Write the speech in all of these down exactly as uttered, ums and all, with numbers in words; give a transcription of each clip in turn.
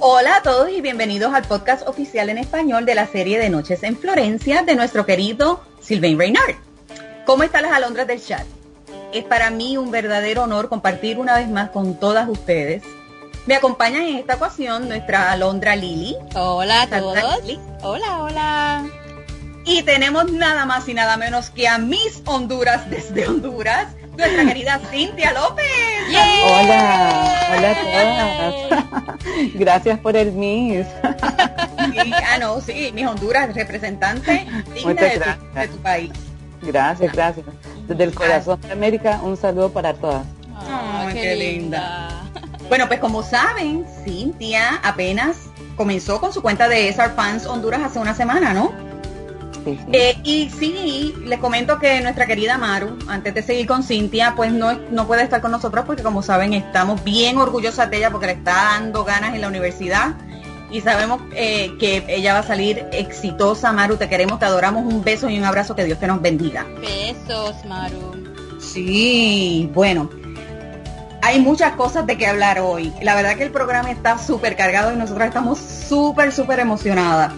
Hola a todos y bienvenidos al podcast oficial en español de la serie de Noches en Florencia de nuestro querido Sylvain Reynard. ¿Cómo están las alondras del chat? Es para mí un verdadero honor compartir una vez más con todas ustedes. Me acompañan en esta ocasión nuestra alondra Lili. Hola a todos. Lili. Hola, hola. Y tenemos nada más y nada menos que a Miss Honduras desde Honduras, nuestra querida Cintia López. ¡Yay! Hola, hola a todas. Gracias por el Miss. Sí, ah, no, sí, Miss Honduras, representante digna de tu, de tu país. Gracias, gracias. Desde el corazón de América, un saludo para todas. Oh, oh, qué, qué linda. linda. Bueno, pues como saben, Cynthia apenas comenzó con su cuenta de S R Fans Honduras hace una semana, ¿no? Sí, sí. Eh, y sí, les comento que nuestra querida Maru, antes de seguir con Cynthia, pues no, no puede estar con nosotros porque, como saben, estamos bien orgullosas de ella porque le está dando ganas en la universidad y sabemos eh, que ella va a salir exitosa. Maru, te queremos, te adoramos, un beso y un abrazo, que Dios te nos bendiga. Besos, Maru. Sí, bueno, hay muchas cosas de qué hablar hoy. La verdad que el programa está súper cargado y nosotras estamos súper, súper emocionadas.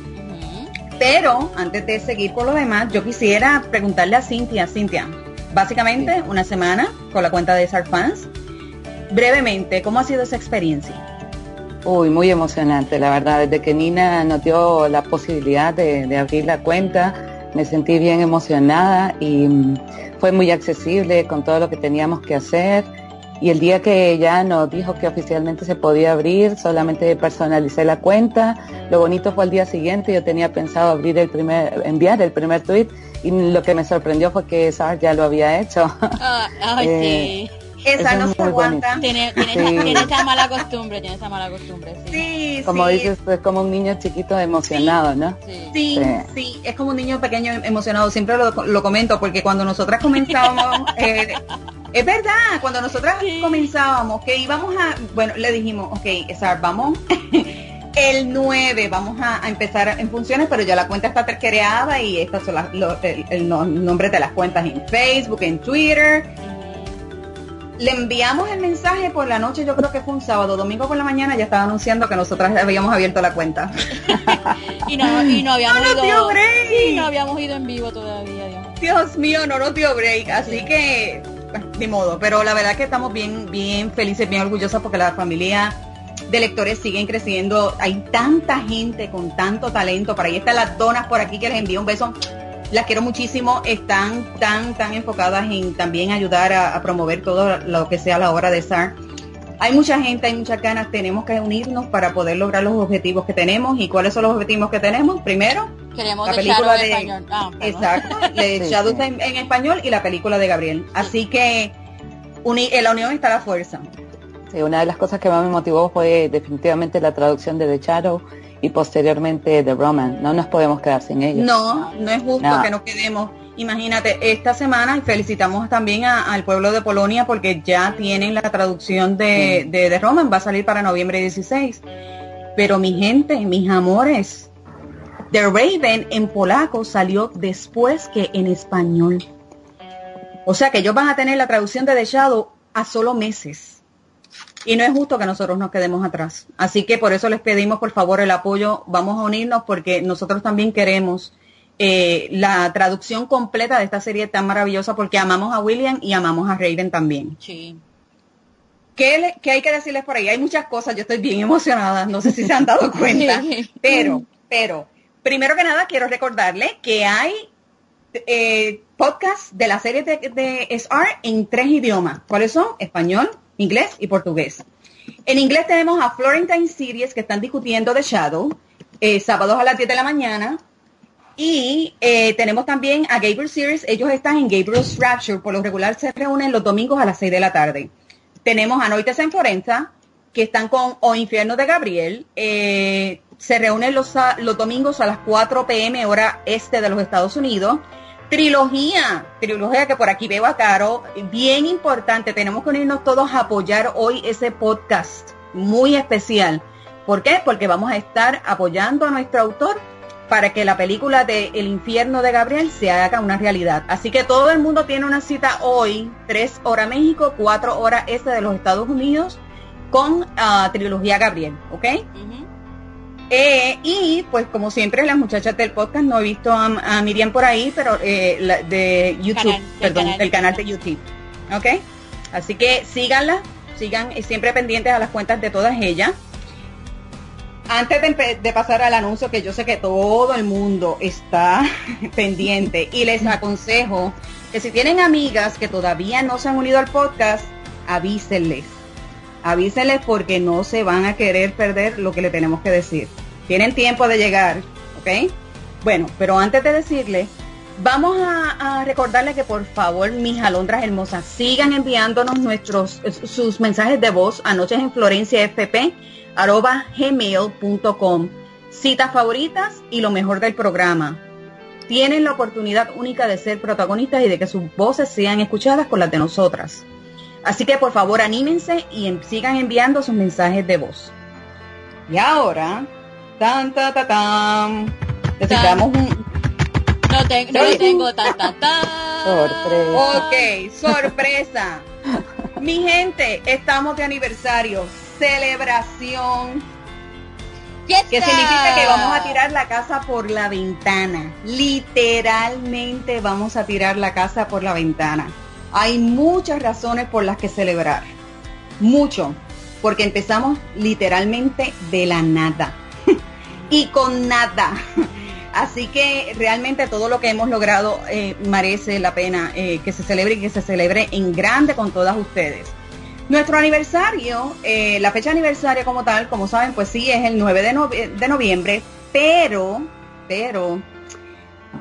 Pero antes de seguir con lo demás, yo quisiera preguntarle a Cynthia. Cynthia, básicamente sí, una semana con la cuenta de S R Fans. Brevemente, ¿cómo ha sido esa experiencia? Uy, muy emocionante, la verdad. Desde que Nina nos dio la posibilidad de, de abrir la cuenta, me sentí bien emocionada y fue muy accesible con todo lo que teníamos que hacer. Y el día que ella nos dijo que oficialmente se podía abrir, solamente personalicé la cuenta. Lo bonito fue al día siguiente, yo tenía pensado abrir el primer, enviar el primer tweet, y lo que me sorprendió fue que Sar ya lo había hecho. Ah, oh, oh, eh, sí. Esa no se aguanta. Tiene, tiene, sí. esa, tiene esa mala costumbre, tiene esa mala costumbre. Sí, sí, como sí, dices, es como un niño chiquito emocionado, sí, ¿no? Sí. Sí, sí, sí, es como un niño pequeño emocionado. Siempre lo, lo comento porque cuando nosotras comenzábamos, eh, es verdad, cuando nosotras sí. comenzábamos, que íbamos a, bueno, le dijimos, ok, Sar, vamos. El nueve vamos a, a empezar en funciones, pero ya la cuenta está creada y estas son las, lo, el, el nombre de las cuentas en Facebook, en Twitter. Le enviamos el mensaje por la noche, yo creo que fue un sábado, domingo por la mañana ya estaba anunciando que nosotras habíamos abierto la cuenta. y, no, y no habíamos no, no ido break. Y no habíamos ido en vivo todavía. Dios, Dios mío, no nos dio break, así sí. que ni modo, pero la verdad que estamos bien, bien felices, bien orgullosas porque la familia de lectores siguen creciendo. Hay tanta gente con tanto talento. Para ahí están las donas por aquí que les envío un beso. Las quiero muchísimo, están tan, tan enfocadas en también ayudar a, a promover todo lo que sea la obra de S A R. Hay mucha gente, hay muchas ganas, tenemos que unirnos para poder lograr los objetivos que tenemos. ¿Y cuáles son los objetivos que tenemos? Primero, queremos la película de... Español. Ah, exacto, de sí, Shadow sí. En, en español y la película de Gabriel. Sí. Así que uni, en la unión está la fuerza. Sí, una de las cosas que más me motivó fue definitivamente la traducción de The Shadow y posteriormente The Roman. No nos podemos quedar sin ellos. No, no es justo no. que nos quedemos. Imagínate, esta semana felicitamos también al pueblo de Polonia porque ya tienen la traducción de, sí. de The Roman, va a salir para noviembre dieciséis. Pero mi gente, mis amores, The Raven en polaco salió después que en español. O sea que ellos van a tener la traducción de The Shadow a solo meses. Y no es justo que nosotros nos quedemos atrás. Así que por eso les pedimos por favor el apoyo. Vamos a unirnos porque nosotros también queremos eh, la traducción completa de esta serie tan maravillosa porque amamos a William y amamos a Raven también. Sí. ¿Qué, le, ¿Qué hay que decirles por ahí? Hay muchas cosas, yo estoy bien emocionada, no sé si se han dado cuenta. Pero, pero, primero que nada quiero recordarles que hay eh, podcasts de la serie de, de S R en tres idiomas. ¿Cuáles son? Español, inglés y portugués. En inglés tenemos a Florentine Series que están discutiendo The Shadow, eh, sábados a las diez de la mañana. Y eh, tenemos también a Gabriel Series, ellos están en Gabriel's Rapture, por lo regular se reúnen los domingos a las seis de la tarde. Tenemos a Noches en Florencia, que están con O Infierno de Gabriel, eh, se reúnen los, los domingos a las cuatro p m hora este de los Estados Unidos. Trilogía, trilogía que por aquí veo a Caro, bien importante, tenemos que unirnos todos a apoyar hoy ese podcast muy especial. ¿Por qué? Porque vamos a estar apoyando a nuestro autor para que la película de El infierno de Gabriel se haga una realidad. Así que todo el mundo tiene una cita hoy, tres horas México, cuatro horas este de los Estados Unidos, con uh, trilogía Gabriel, ¿ok? Uh-huh. Eh, y pues como siempre las muchachas del podcast, no he visto a, a Miriam por ahí, pero eh, la, de YouTube, canal, perdón, el canal, el canal de YouTube, ¿ok? Así que síganla, sigan siempre pendientes a las cuentas de todas ellas. Antes de, de pasar al anuncio, que yo sé que todo el mundo está pendiente, y les aconsejo que si tienen amigas que todavía no se han unido al podcast, avísenles. Avísenles porque no se van a querer perder lo que le tenemos que decir. Tienen tiempo de llegar, ¿ok? Bueno, pero antes de decirles, vamos a, a recordarles que por favor, mis alondras hermosas, sigan enviándonos nuestros sus mensajes de voz a Noches en Florencia F P arroba gmail punto com. Citas favoritas y lo mejor del programa. Tienen la oportunidad única de ser protagonistas y de que sus voces sean escuchadas con las de nosotras. Así que por favor anímense y sigan enviando sus mensajes de voz. Y ahora, tan ta ta tan, necesitamos un... No, te, no ¿Sí? tengo tan ta tan. Sorpresa. Ok, sorpresa. Mi gente, estamos de aniversario, celebración. Yes, que significa que vamos a tirar la casa por la ventana. Literalmente vamos a tirar la casa por la ventana. Hay muchas razones por las que celebrar, mucho, porque empezamos literalmente de la nada y con nada, así que realmente todo lo que hemos logrado eh, merece la pena eh, que se celebre y que se celebre en grande con todas ustedes. Nuestro aniversario, eh, la fecha aniversaria como tal, como saben, pues sí, es el nueve de noviembre, pero, pero...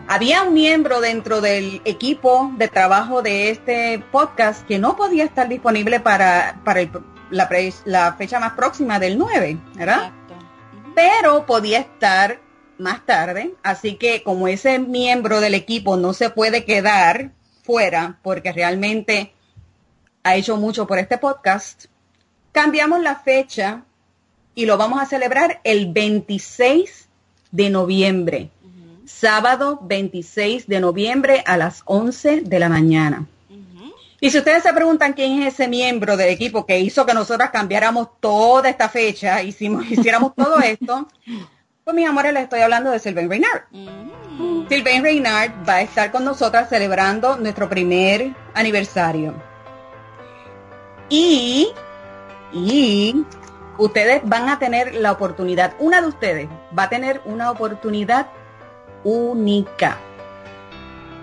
había un miembro dentro del equipo de trabajo de este podcast que no podía estar disponible para, para el, la, pre, la fecha más próxima del nueve, ¿verdad? Uh-huh. Pero podía estar más tarde, así que como ese miembro del equipo no se puede quedar fuera porque realmente ha hecho mucho por este podcast, cambiamos la fecha y lo vamos a celebrar el veintiséis de noviembre. Sábado veintiséis de noviembre a las once de la mañana. Uh-huh. Y si ustedes se preguntan quién es ese miembro del equipo que hizo que nosotras cambiáramos toda esta fecha, hicimos, hiciéramos todo esto, pues mis amores, les estoy hablando de Sylvain Reynard. Uh-huh. Sylvain Reynard va a estar con nosotras celebrando nuestro primer aniversario. Y, y ustedes van a tener la oportunidad, una de ustedes va a tener una oportunidad única.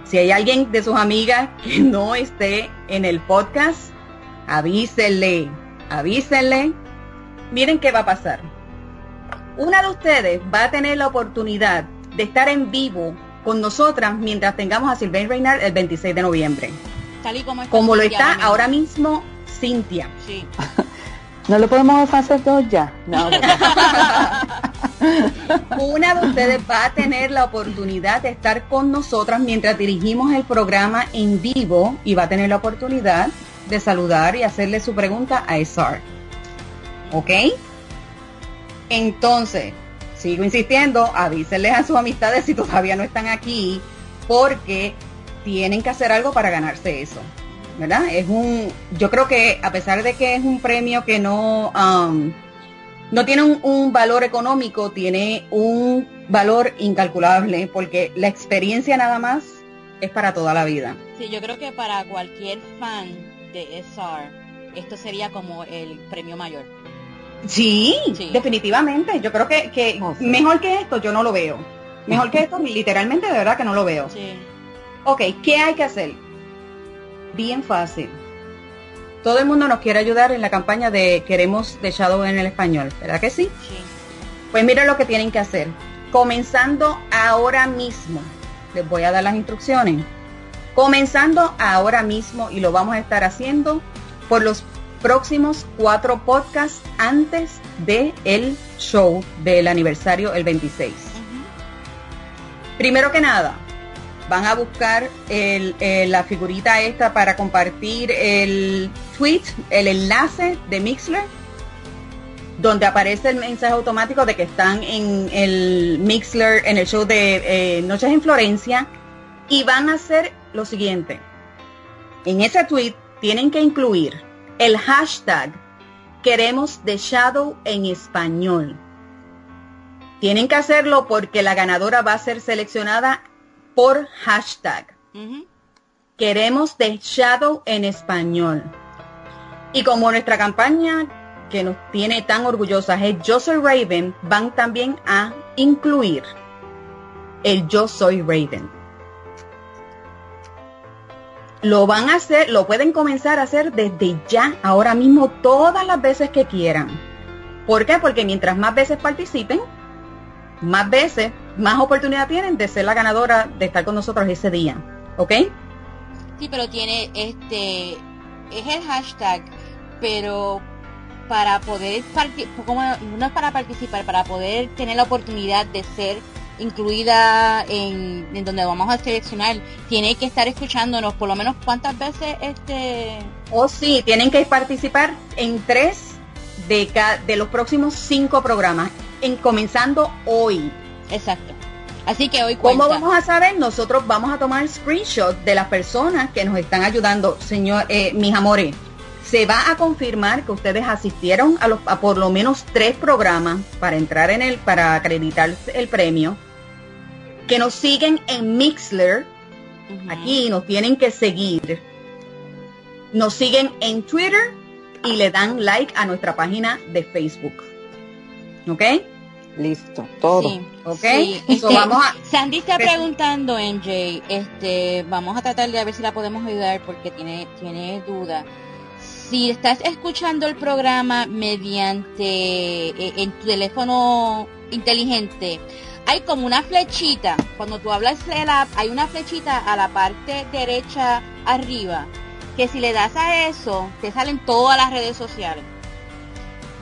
Si hay alguien de sus amigas que no esté en el podcast, avísenle, avísenle. Miren qué va a pasar. Una de ustedes va a tener la oportunidad de estar en vivo con nosotras mientras tengamos a Sylvain Reynard el veintiséis de noviembre. Tal y como, está como lo está ahora mismo, ahora mismo Cintia. Sí. ¿No lo podemos hacer todos ya? No. Una de ustedes va a tener la oportunidad de estar con nosotras mientras dirigimos el programa en vivo y va a tener la oportunidad de saludar y hacerle su pregunta a S R. ¿Ok? Entonces, sigo insistiendo, avísenles a sus amistades si todavía no están aquí, porque tienen que hacer algo para ganarse eso, ¿verdad? Es un, yo creo que a pesar de que es un premio que no um, no tiene un, un valor económico, tiene un valor incalculable, porque la experiencia nada más es para toda la vida. Sí, yo creo que para cualquier fan de S R, esto sería como el premio mayor. Sí, sí. Definitivamente. Yo creo que, que oh, sí. Mejor que esto yo no lo veo. Mejor que esto literalmente de verdad que no lo veo. Sí. Ok, ¿qué hay que hacer? Bien fácil. Todo el mundo nos quiere ayudar en la campaña de Queremos The Shadow en el español, ¿verdad que sí? Sí. Pues miren lo que tienen que hacer. Comenzando ahora mismo, les voy a dar las instrucciones. Comenzando ahora mismo, y lo vamos a estar haciendo por los próximos cuatro podcasts antes del show del aniversario el veintiséis. Uh-huh. Primero que nada, van a buscar el, el, la figurita esta para compartir el tweet, el enlace de Mixlr, donde aparece el mensaje automático de que están en el Mixlr, en el show de eh, Noches en Florencia, y van a hacer lo siguiente. En ese tweet tienen que incluir el hashtag queremos The Shadow en español. Tienen que hacerlo porque la ganadora va a ser seleccionada por hashtag. Uh-huh. Queremos The Shadow en español. Y como nuestra campaña que nos tiene tan orgullosas es Yo Soy Raven, van también a incluir el Yo Soy Raven. Lo van a hacer, lo pueden comenzar a hacer desde ya, ahora mismo, todas las veces que quieran. ¿Por qué? Porque mientras más veces participen, más veces, más oportunidad tienen de ser la ganadora, de estar con nosotros ese día, ¿ok? Sí, pero tiene este, es el hashtag, pero para poder parti- como, no es para participar, para poder tener la oportunidad de ser incluida en, en donde vamos a seleccionar, tiene que estar escuchándonos por lo menos cuántas veces este... Oh, sí, tienen que participar en tres de, ca- de los próximos cinco programas, en, comenzando hoy. Exacto. Así que hoy cuenta. ¿Cómo vamos a saber? Nosotros vamos a tomar screenshot de las personas que nos están ayudando, señor, eh, mis amores. Se va a confirmar que ustedes asistieron a, los, a por lo menos tres programas para entrar en el, para acreditar el premio, que nos siguen en Mixlr, uh-huh. Aquí nos tienen que seguir, nos siguen en Twitter y le dan like a nuestra página de Facebook, ¿ok? Listo, todo. Sí, ok, sí. Este, vamos a... Sandy está preguntando, M J, este, vamos a tratar de a ver si la podemos ayudar porque tiene, tiene duda. Si estás escuchando el programa mediante eh, en tu teléfono inteligente, hay como una flechita. Cuando tú hablas de la app, hay una flechita a la parte derecha arriba, que si le das a eso, te salen todas las redes sociales.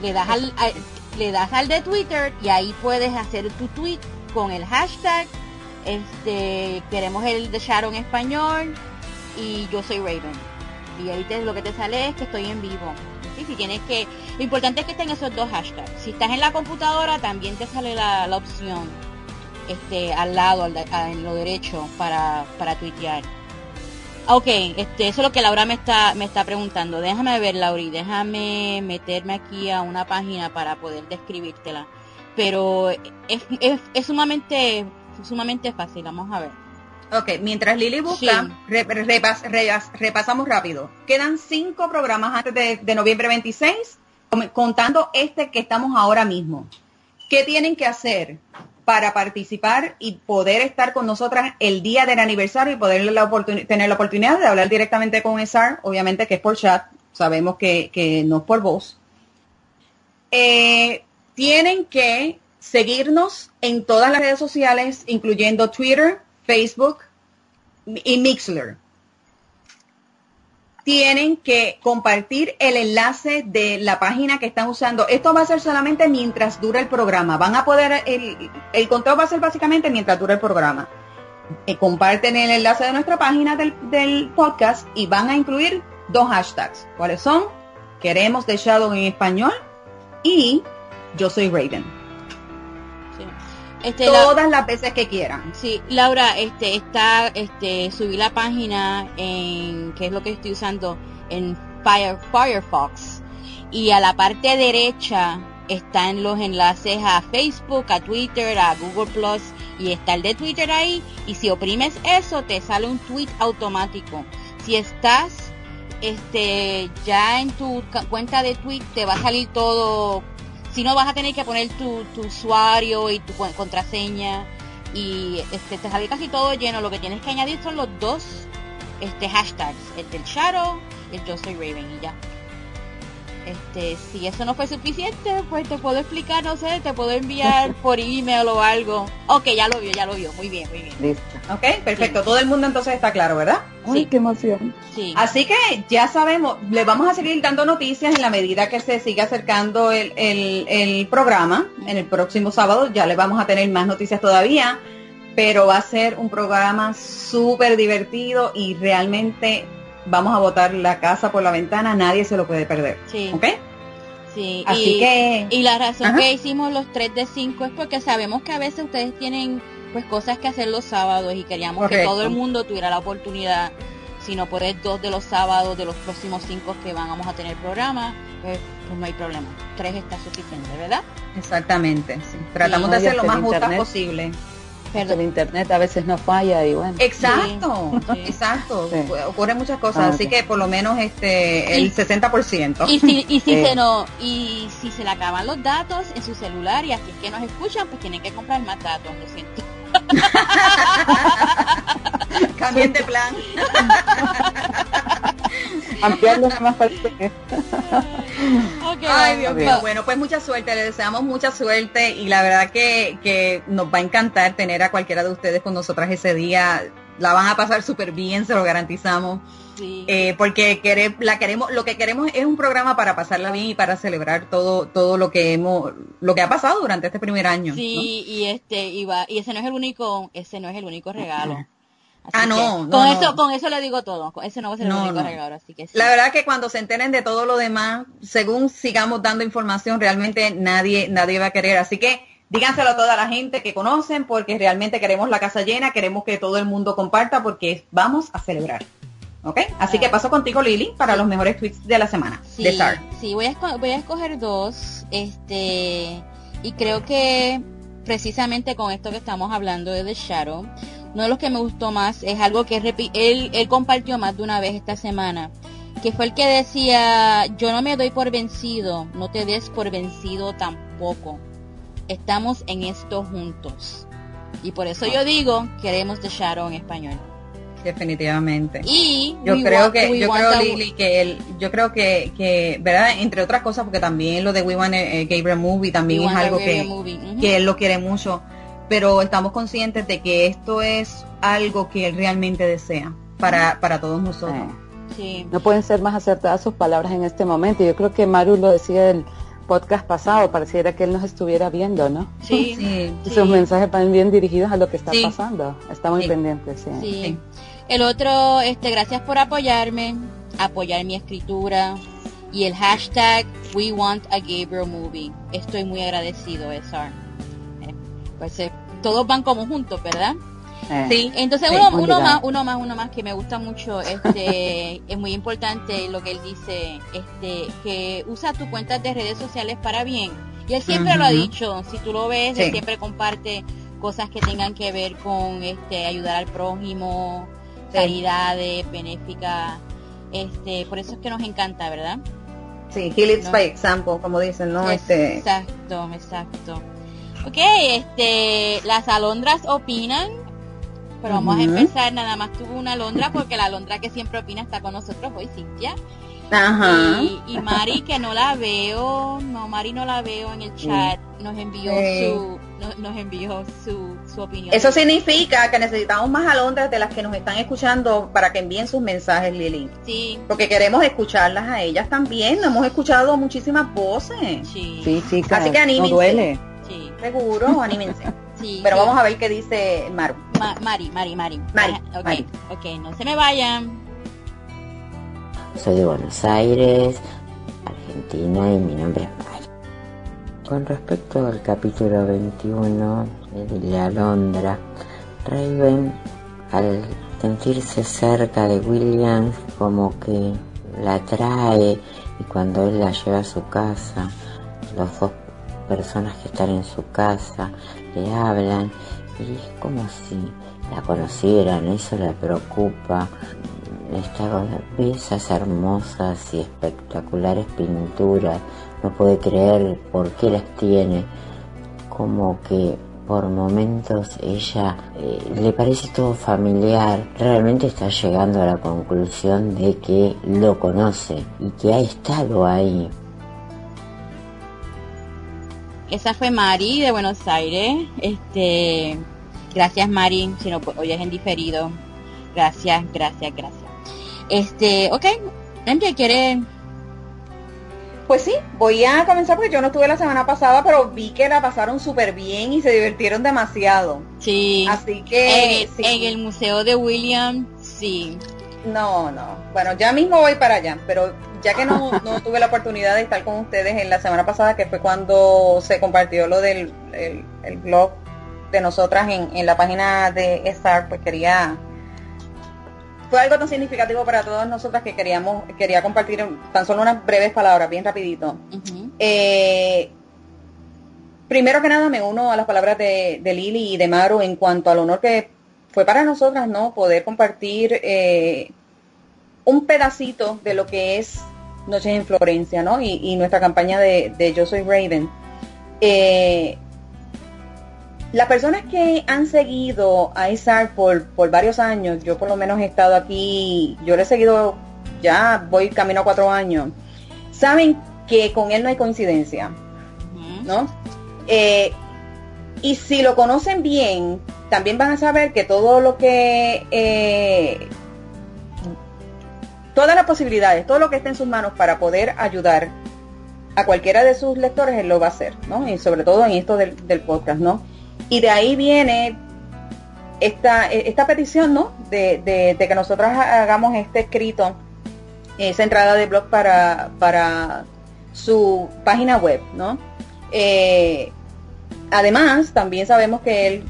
Le das al, al, le das al de Twitter y ahí puedes hacer tu tweet con el hashtag este, queremos el de Sharon en español y Yo Soy Raven. Y ahí te, lo que te sale es que estoy en vivo. ¿Sí? Si tienes que, lo importante es que estén esos dos hashtags. Si estás en la computadora también te sale la, la opción este al lado, al, a, en lo derecho para, para tuitear. Ok, este, eso es lo que Laura me está, me está preguntando. Déjame ver, Lauri, déjame meterme aquí a una página para poder describírtela. Pero es, es, es sumamente, sumamente fácil, vamos a ver. Ok, mientras Lili busca, sí. re, repas, repas, repasamos rápido. Quedan cinco programas antes de, de noviembre veintiséis, contando este que estamos ahora mismo. ¿Qué tienen que hacer para participar y poder estar con nosotras el día del aniversario y poder la oportun- tener la oportunidad de hablar directamente con S R? Obviamente que es por chat, sabemos que, que no es por voz. Eh, tienen que seguirnos en todas las redes sociales, incluyendo Twitter, Facebook y Mixlr. Tienen que compartir el enlace de la página que están usando. Esto va a ser solamente mientras dura el programa. Van a poder, el, el conteo va a ser básicamente mientras dura el programa. Eh, comparten el enlace de nuestra página del, del podcast y van a incluir dos hashtags. ¿Cuáles son? Queremos The Shadow en español y Yo Soy Raven. Este, todas la, las veces que quieran. Sí, Laura, este, está, este, subí la página en, que es lo que estoy usando, en Fire, Firefox, y a la parte derecha están los enlaces a Facebook, a Twitter, a Google Plus, y está el de Twitter ahí, y si oprimes eso, te sale un tweet automático. Si estás, este, ya en tu cuenta de tweet, te va a salir todo. Si no, vas a tener que poner tu, tu usuario y tu contraseña y este, te sale casi todo lleno. Lo que tienes que añadir son los dos este, hashtags, el del Shadow y el Yo Soy Raven y ya. Este, si eso no fue suficiente, pues te puedo explicar, no sé, te puedo enviar por email o algo. Ok, ya lo vio, ya lo vio. Muy bien, muy bien. Listo. Ok, perfecto. Sí. Todo el mundo entonces está claro, ¿verdad? Ay, sí. Qué emoción. Sí. Así que ya sabemos, le vamos a seguir dando noticias en la medida que se siga acercando el, el, el programa. En el próximo sábado ya le vamos a tener más noticias todavía. pero va a ser un programa súper divertido y realmente vamos a botar la casa por la ventana, nadie se lo puede perder. Sí. ¿Ok? Sí. Así y, que... y la razón Ajá. que hicimos los tres de cinco es porque sabemos que a veces ustedes tienen pues cosas que hacer los sábados y queríamos Correcto. que todo el mundo tuviera la oportunidad, si no por el dos de los sábados de los próximos cinco que vamos a tener programa, pues, pues no hay problema. Tres está suficiente, ¿verdad? Exactamente, sí. Tratamos sí, de ser lo más justas posible. Perdón. El internet a veces no falla y bueno. Exacto, sí, sí. exacto. Sí. Ocurren muchas cosas, ah, así okay. que por lo menos este el y, sesenta por ciento. Y si, y si sí. se no, y si se le acaban los datos en su celular y así es que nos escuchan, pues tienen que comprar más datos, lo siento. Cambien de plan. Ampliando más para usted. Okay, Ay, Dios mío. Bueno, pues mucha suerte, le deseamos mucha suerte y la verdad que, que nos va a encantar tener a cualquiera de ustedes con nosotras ese día. La van a pasar súper bien, se lo garantizamos. Sí. Eh, porque quere, la queremos, lo que queremos es un programa para pasarla bien y para celebrar todo todo lo que hemos lo que ha pasado durante este primer año. Sí, ¿no? y este y, va, y ese no es el único ese no es el único regalo. No. Así ah, no, no, con no. eso con eso le digo todo. Ese no va a ser el no, único no. regalo, así que sí. La verdad que cuando se enteren de todo lo demás, según sigamos dando información, realmente nadie nadie va a querer, así que díganselo a toda la gente que conocen porque realmente queremos la casa llena, queremos que todo el mundo comparta porque vamos a celebrar. ¿Ok? Así que paso contigo, Lili, para sí. los mejores tweets de la semana. Sí, de S A R. Sí, voy a, voy a escoger dos, este, y creo que precisamente con esto que estamos hablando de The Shadow, uno de los que me gustó más es algo que repi- él, él compartió más de una vez esta semana, que fue el que decía, yo no me doy por vencido, no te des por vencido tampoco, estamos en esto juntos. Y por eso yo digo, queremos The Shadow en español. Definitivamente. Y yo creo que yo creo Lily que él yo creo que que verdad entre otras cosas porque también lo de We Want a Gabriel Movie también es algo que uh-huh. que él lo quiere mucho, pero estamos conscientes de que esto es algo que él realmente desea para uh-huh. para todos nosotros. Uh-huh. Sí. No pueden ser más acertadas sus palabras en este momento. Yo creo que Maru lo decía el podcast pasado, pareciera que él nos estuviera viendo, ¿no? Sí. sí Sus sí. mensajes van bien dirigidos a lo que está sí. pasando. Está muy sí. pendiente, sí. sí. sí. El otro, este, gracias por apoyarme, apoyar mi escritura y el hashtag We Want a Gabriel Movie. Estoy muy agradecido, S R. Eh, pues eh, todos van como juntos, ¿verdad? Eh, sí. Entonces sí, uno, uno más, uno más, uno más que me gusta mucho. Este es muy importante lo que él dice, este, que usa tus cuentas de redes sociales para bien. Y él siempre uh-huh. lo ha dicho. Si tú lo ves, sí. él siempre comparte cosas que tengan que ver con, este, ayudar al prójimo. Caridades, benéfica, este, por eso es que nos encanta, ¿verdad? Sí, he leads ¿no? by example, como dicen, ¿no? Este... Exacto, exacto. Ok, este, las alondras opinan, pero vamos uh-huh. a empezar, nada más tuvo una alondra, porque la alondra que siempre opina está con nosotros hoy, Cintia. Ajá. Y, y Mari, que no la veo, no, Mari no la veo en el chat, nos envió sí. su nos, nos envió su, su opinión. Eso significa que necesitamos más alondras de las que nos están escuchando para que envíen sus mensajes, Lili. Sí. Porque queremos escucharlas a ellas también, nos hemos escuchado muchísimas voces. Sí, sí, chicas, así que anímense. No duele. Sí. Seguro, anímense. Sí, pero sí. vamos a ver qué dice Maru. Ma- Mari, Mari, Mari. Mari, okay, Mari. Okay, no se me vayan. Soy de Buenos Aires, Argentina, y mi nombre es Mari. Con respecto al capítulo veintiuno de La Alondra, Raven, al sentirse cerca de William, como que la atrae, y cuando él la lleva a su casa, las dos personas que están en su casa le hablan, y es como si la conocieran, eso la preocupa. Estas bellezas hermosas y espectaculares pinturas, no puede creer por qué las tiene, como que por momentos ella eh, le parece todo familiar, realmente está llegando a la conclusión de que lo conoce y que ha estado ahí. Esa fue Mari de Buenos Aires, este, gracias Mari, si no hoy es en diferido, gracias, gracias, gracias. Este, ok, M J, ¿quiere? Pues sí, voy a comenzar porque yo no estuve la semana pasada, pero vi que la pasaron súper bien y se divirtieron demasiado. Sí. Así que... En el, sí. en el museo de William, sí. No, no. Bueno, ya mismo voy para allá, pero ya que no, no tuve la oportunidad de estar con ustedes en la semana pasada, que fue cuando se compartió lo del el, el blog de nosotras en, en la página de S R, pues quería... Fue algo tan significativo para todas nosotras que queríamos quería compartir tan solo unas breves palabras, bien rapidito. Uh-huh. Eh, primero que nada me uno a las palabras de, de Lily y de Maru en cuanto al honor que fue para nosotras, ¿no? Poder compartir eh, un pedacito de lo que es Noches en Florencia, ¿no? Y, y nuestra campaña de, de Yo Soy Raven. Eh, Las personas que han seguido a S R por, por varios años, yo por lo menos he estado aquí, yo le he seguido, ya voy camino a cuatro años, saben que con él no hay coincidencia, ¿no? Eh, y si lo conocen bien, también van a saber que todo lo que, eh, todas las posibilidades, todo lo que esté en sus manos para poder ayudar a cualquiera de sus lectores, él lo va a hacer, ¿no? Y sobre todo en esto del, del podcast, ¿no? Y de ahí viene esta esta petición, ¿no? De, de, de que nosotras hagamos este escrito, esa entrada de blog para, para su página web, ¿no? Eh, además, también sabemos que él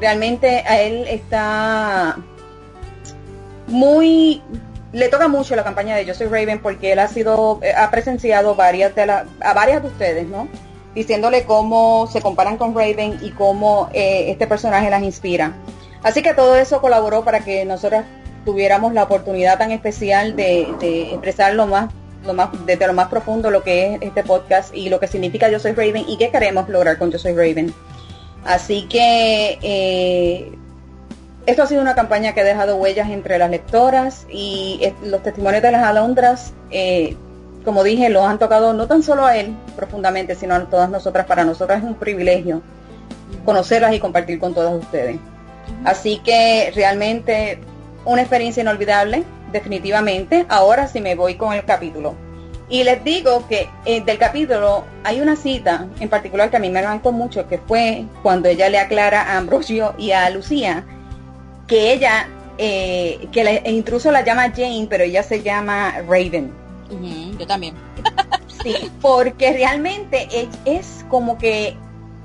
realmente a él está muy... Le toca mucho la campaña de Yo Soy Raven porque él ha sido ha presenciado varias de las a varias de ustedes, ¿no? Diciéndole cómo se comparan con Raven y cómo eh, este personaje las inspira. Así que todo eso colaboró para que nosotras tuviéramos la oportunidad tan especial de, de expresar lo más, lo más, desde lo más profundo lo que es este podcast y lo que significa Yo Soy Raven y qué queremos lograr con Yo Soy Raven. Así que eh, esto ha sido una campaña que ha dejado huellas entre las lectoras y eh, los testimonios de las alondras, eh, como dije, los han tocado no tan solo a él profundamente, sino a todas nosotras. Para nosotras es un privilegio conocerlas y compartir con todas ustedes. Así que realmente una experiencia inolvidable, definitivamente. Ahora sí me voy con el capítulo. Y les digo que eh, del capítulo hay una cita en particular que a mí me marcó mucho, que fue cuando ella le aclara a Ambrosio y a Lucía que ella, eh, que el intruso la llama Jane, pero ella se llama Raven. Uh-huh, yo también. Sí, porque realmente es, es como que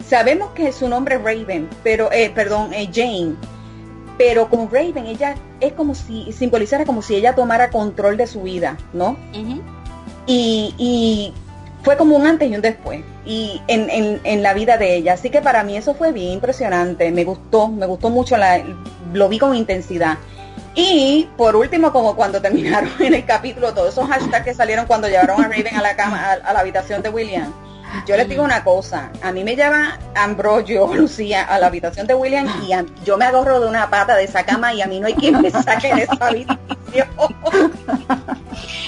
sabemos que su nombre es Raven, pero eh, perdón, eh, Jane, pero con Raven ella es como si simbolizara como si ella tomara control de su vida, ¿no? Uh-huh. Y, y fue como un antes y un después y en, en, en la vida de ella. Así que para mí eso fue bien impresionante, me gustó, me gustó mucho, la, lo vi con intensidad. Y por último, como cuando terminaron en el capítulo todos esos hashtags que salieron cuando llevaron a Raven a la cama, a, a la habitación de William, yo les digo una cosa, a mí me lleva Ambrosio, Lucía, a la habitación de William y a, yo me agarro de una pata de esa cama y a mí no hay quien me saque de esa habitación.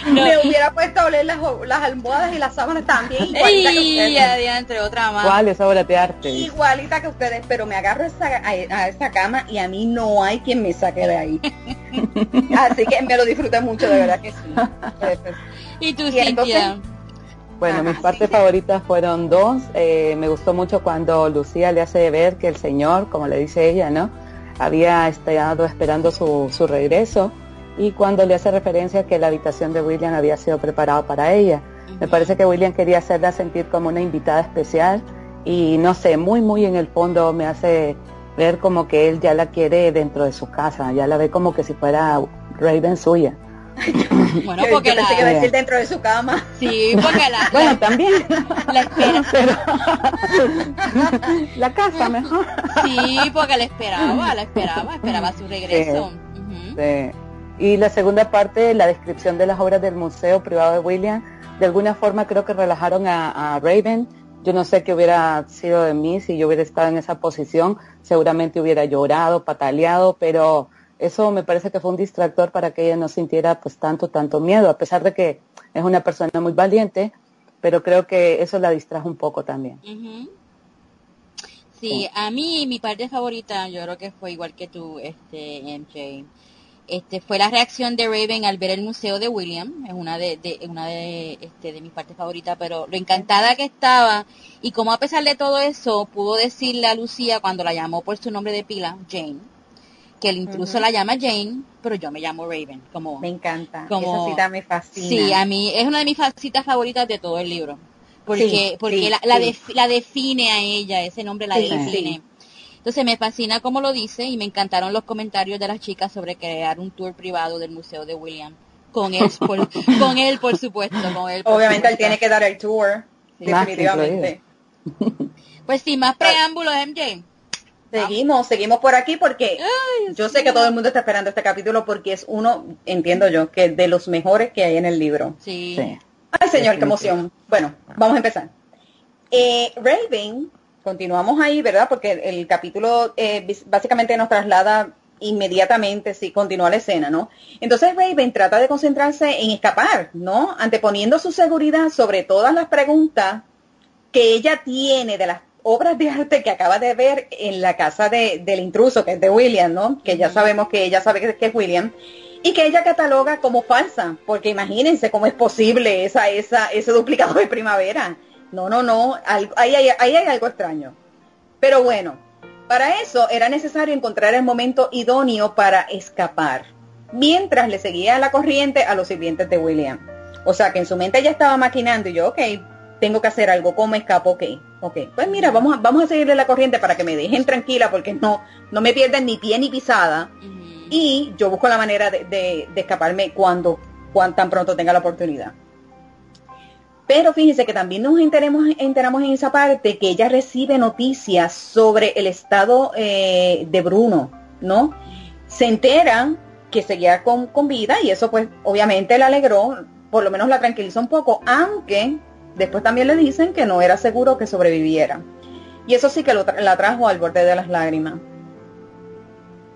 No. Me hubiera puesto a oler las, las almohadas y las sábanas también igualita que ustedes, entre otra más. ¿Cuál es arte? Igualita que ustedes, pero me agarro esa, a, a esa cama y a mí no hay quien me saque de ahí. Así que me lo disfruté mucho, de verdad que sí. ¿Y tú, Cintia? Bueno, ajá, mis partes sí, favoritas fueron dos. Eh, me gustó mucho cuando Lucía le hace ver que el señor, como le dice ella, ¿no? Había estado esperando su, su regreso. Y cuando le hace referencia que la habitación de William había sido preparada para ella. Uh-huh. Me parece que William quería hacerla sentir como una invitada especial y no sé, muy muy en el fondo me hace ver como que él ya la quiere dentro de su casa, ya la ve como que si fuera Raven suya. Bueno, porque yo pensé la... que iba a decir dentro de su cama. Sí, porque la... Bueno, la, también. La espera. Pero... La casa mejor. Sí, porque la esperaba, la esperaba, esperaba su regreso. Sí. Uh-huh. Sí. Y la segunda parte, la descripción de las obras del Museo Privado de William, de alguna forma creo que relajaron a, a Raven. Yo no sé qué hubiera sido de mí si yo hubiera estado en esa posición, seguramente hubiera llorado, pataleado, pero eso me parece que fue un distractor para que ella no sintiera pues tanto, tanto miedo, a pesar de que es una persona muy valiente, pero creo que eso la distrajo un poco también. Uh-huh. Sí, sí, a mí mi parte favorita yo creo que fue igual que tú, este M J. Este, fue la reacción de Raven al ver el museo de William, es una de, de, una de, este, de mis partes favoritas, pero lo encantada que estaba y cómo a pesar de todo eso pudo decirle a Lucía cuando la llamó por su nombre de pila, Jane, que el intruso uh-huh. la llama Jane, pero yo me llamo Raven. Como, me encanta, como, esa cita me fascina. Sí, a mí es una de mis citas favoritas de todo el libro, porque, sí, porque sí, la, la, sí. De, la define a ella, ese nombre la sí, define. Sí. Entonces me fascina cómo lo dice y me encantaron los comentarios de las chicas sobre crear un tour privado del Museo de William. Con él, por, con él, por supuesto. Con él, por Obviamente supuesto. Él tiene que dar el tour, sí, definitivamente. Pues sin más preámbulos, M J. Seguimos, seguimos por aquí porque Ay, yo sí. sé que todo el mundo está esperando este capítulo porque es uno, entiendo yo, que de los mejores que hay en el libro. Sí. sí. Ay, señor, qué emoción. Bueno, vamos a empezar. Eh, Raven... Continuamos ahí, ¿verdad? Porque el, el capítulo eh, básicamente nos traslada inmediatamente, sí, continúa la escena, ¿no? Entonces Raven trata de concentrarse en escapar, ¿no? Anteponiendo su seguridad sobre todas las preguntas que ella tiene de las obras de arte que acaba de ver en la casa de, del intruso, que es de William, ¿no? Que ya sabemos que ella sabe que, que es William. Y que ella cataloga como falsa, porque imagínense cómo es posible esa, esa, ese duplicado de primavera. No, no, no, ahí hay, ahí hay algo extraño. Pero bueno, para eso era necesario encontrar el momento idóneo para escapar, mientras le seguía la corriente a los sirvientes de William. O sea, que en su mente ella estaba maquinando y yo, ok, tengo que hacer algo, ¿cómo escapo? Ok, ok, pues mira, vamos a, vamos a seguirle la corriente para que me dejen tranquila, porque no, no me pierden ni pie ni pisada. Uh-huh. Y yo busco la manera de, de, de escaparme cuando, cuando tan pronto tenga la oportunidad. Pero fíjense que también nos enteramos, enteramos en esa parte que ella recibe noticias sobre el estado eh, de Bruno, ¿no? Se entera que seguía con, con vida y eso pues obviamente la alegró, por lo menos la tranquilizó un poco, aunque después también le dicen que no era seguro que sobreviviera. Y eso sí que lo tra- la trajo al borde de las lágrimas.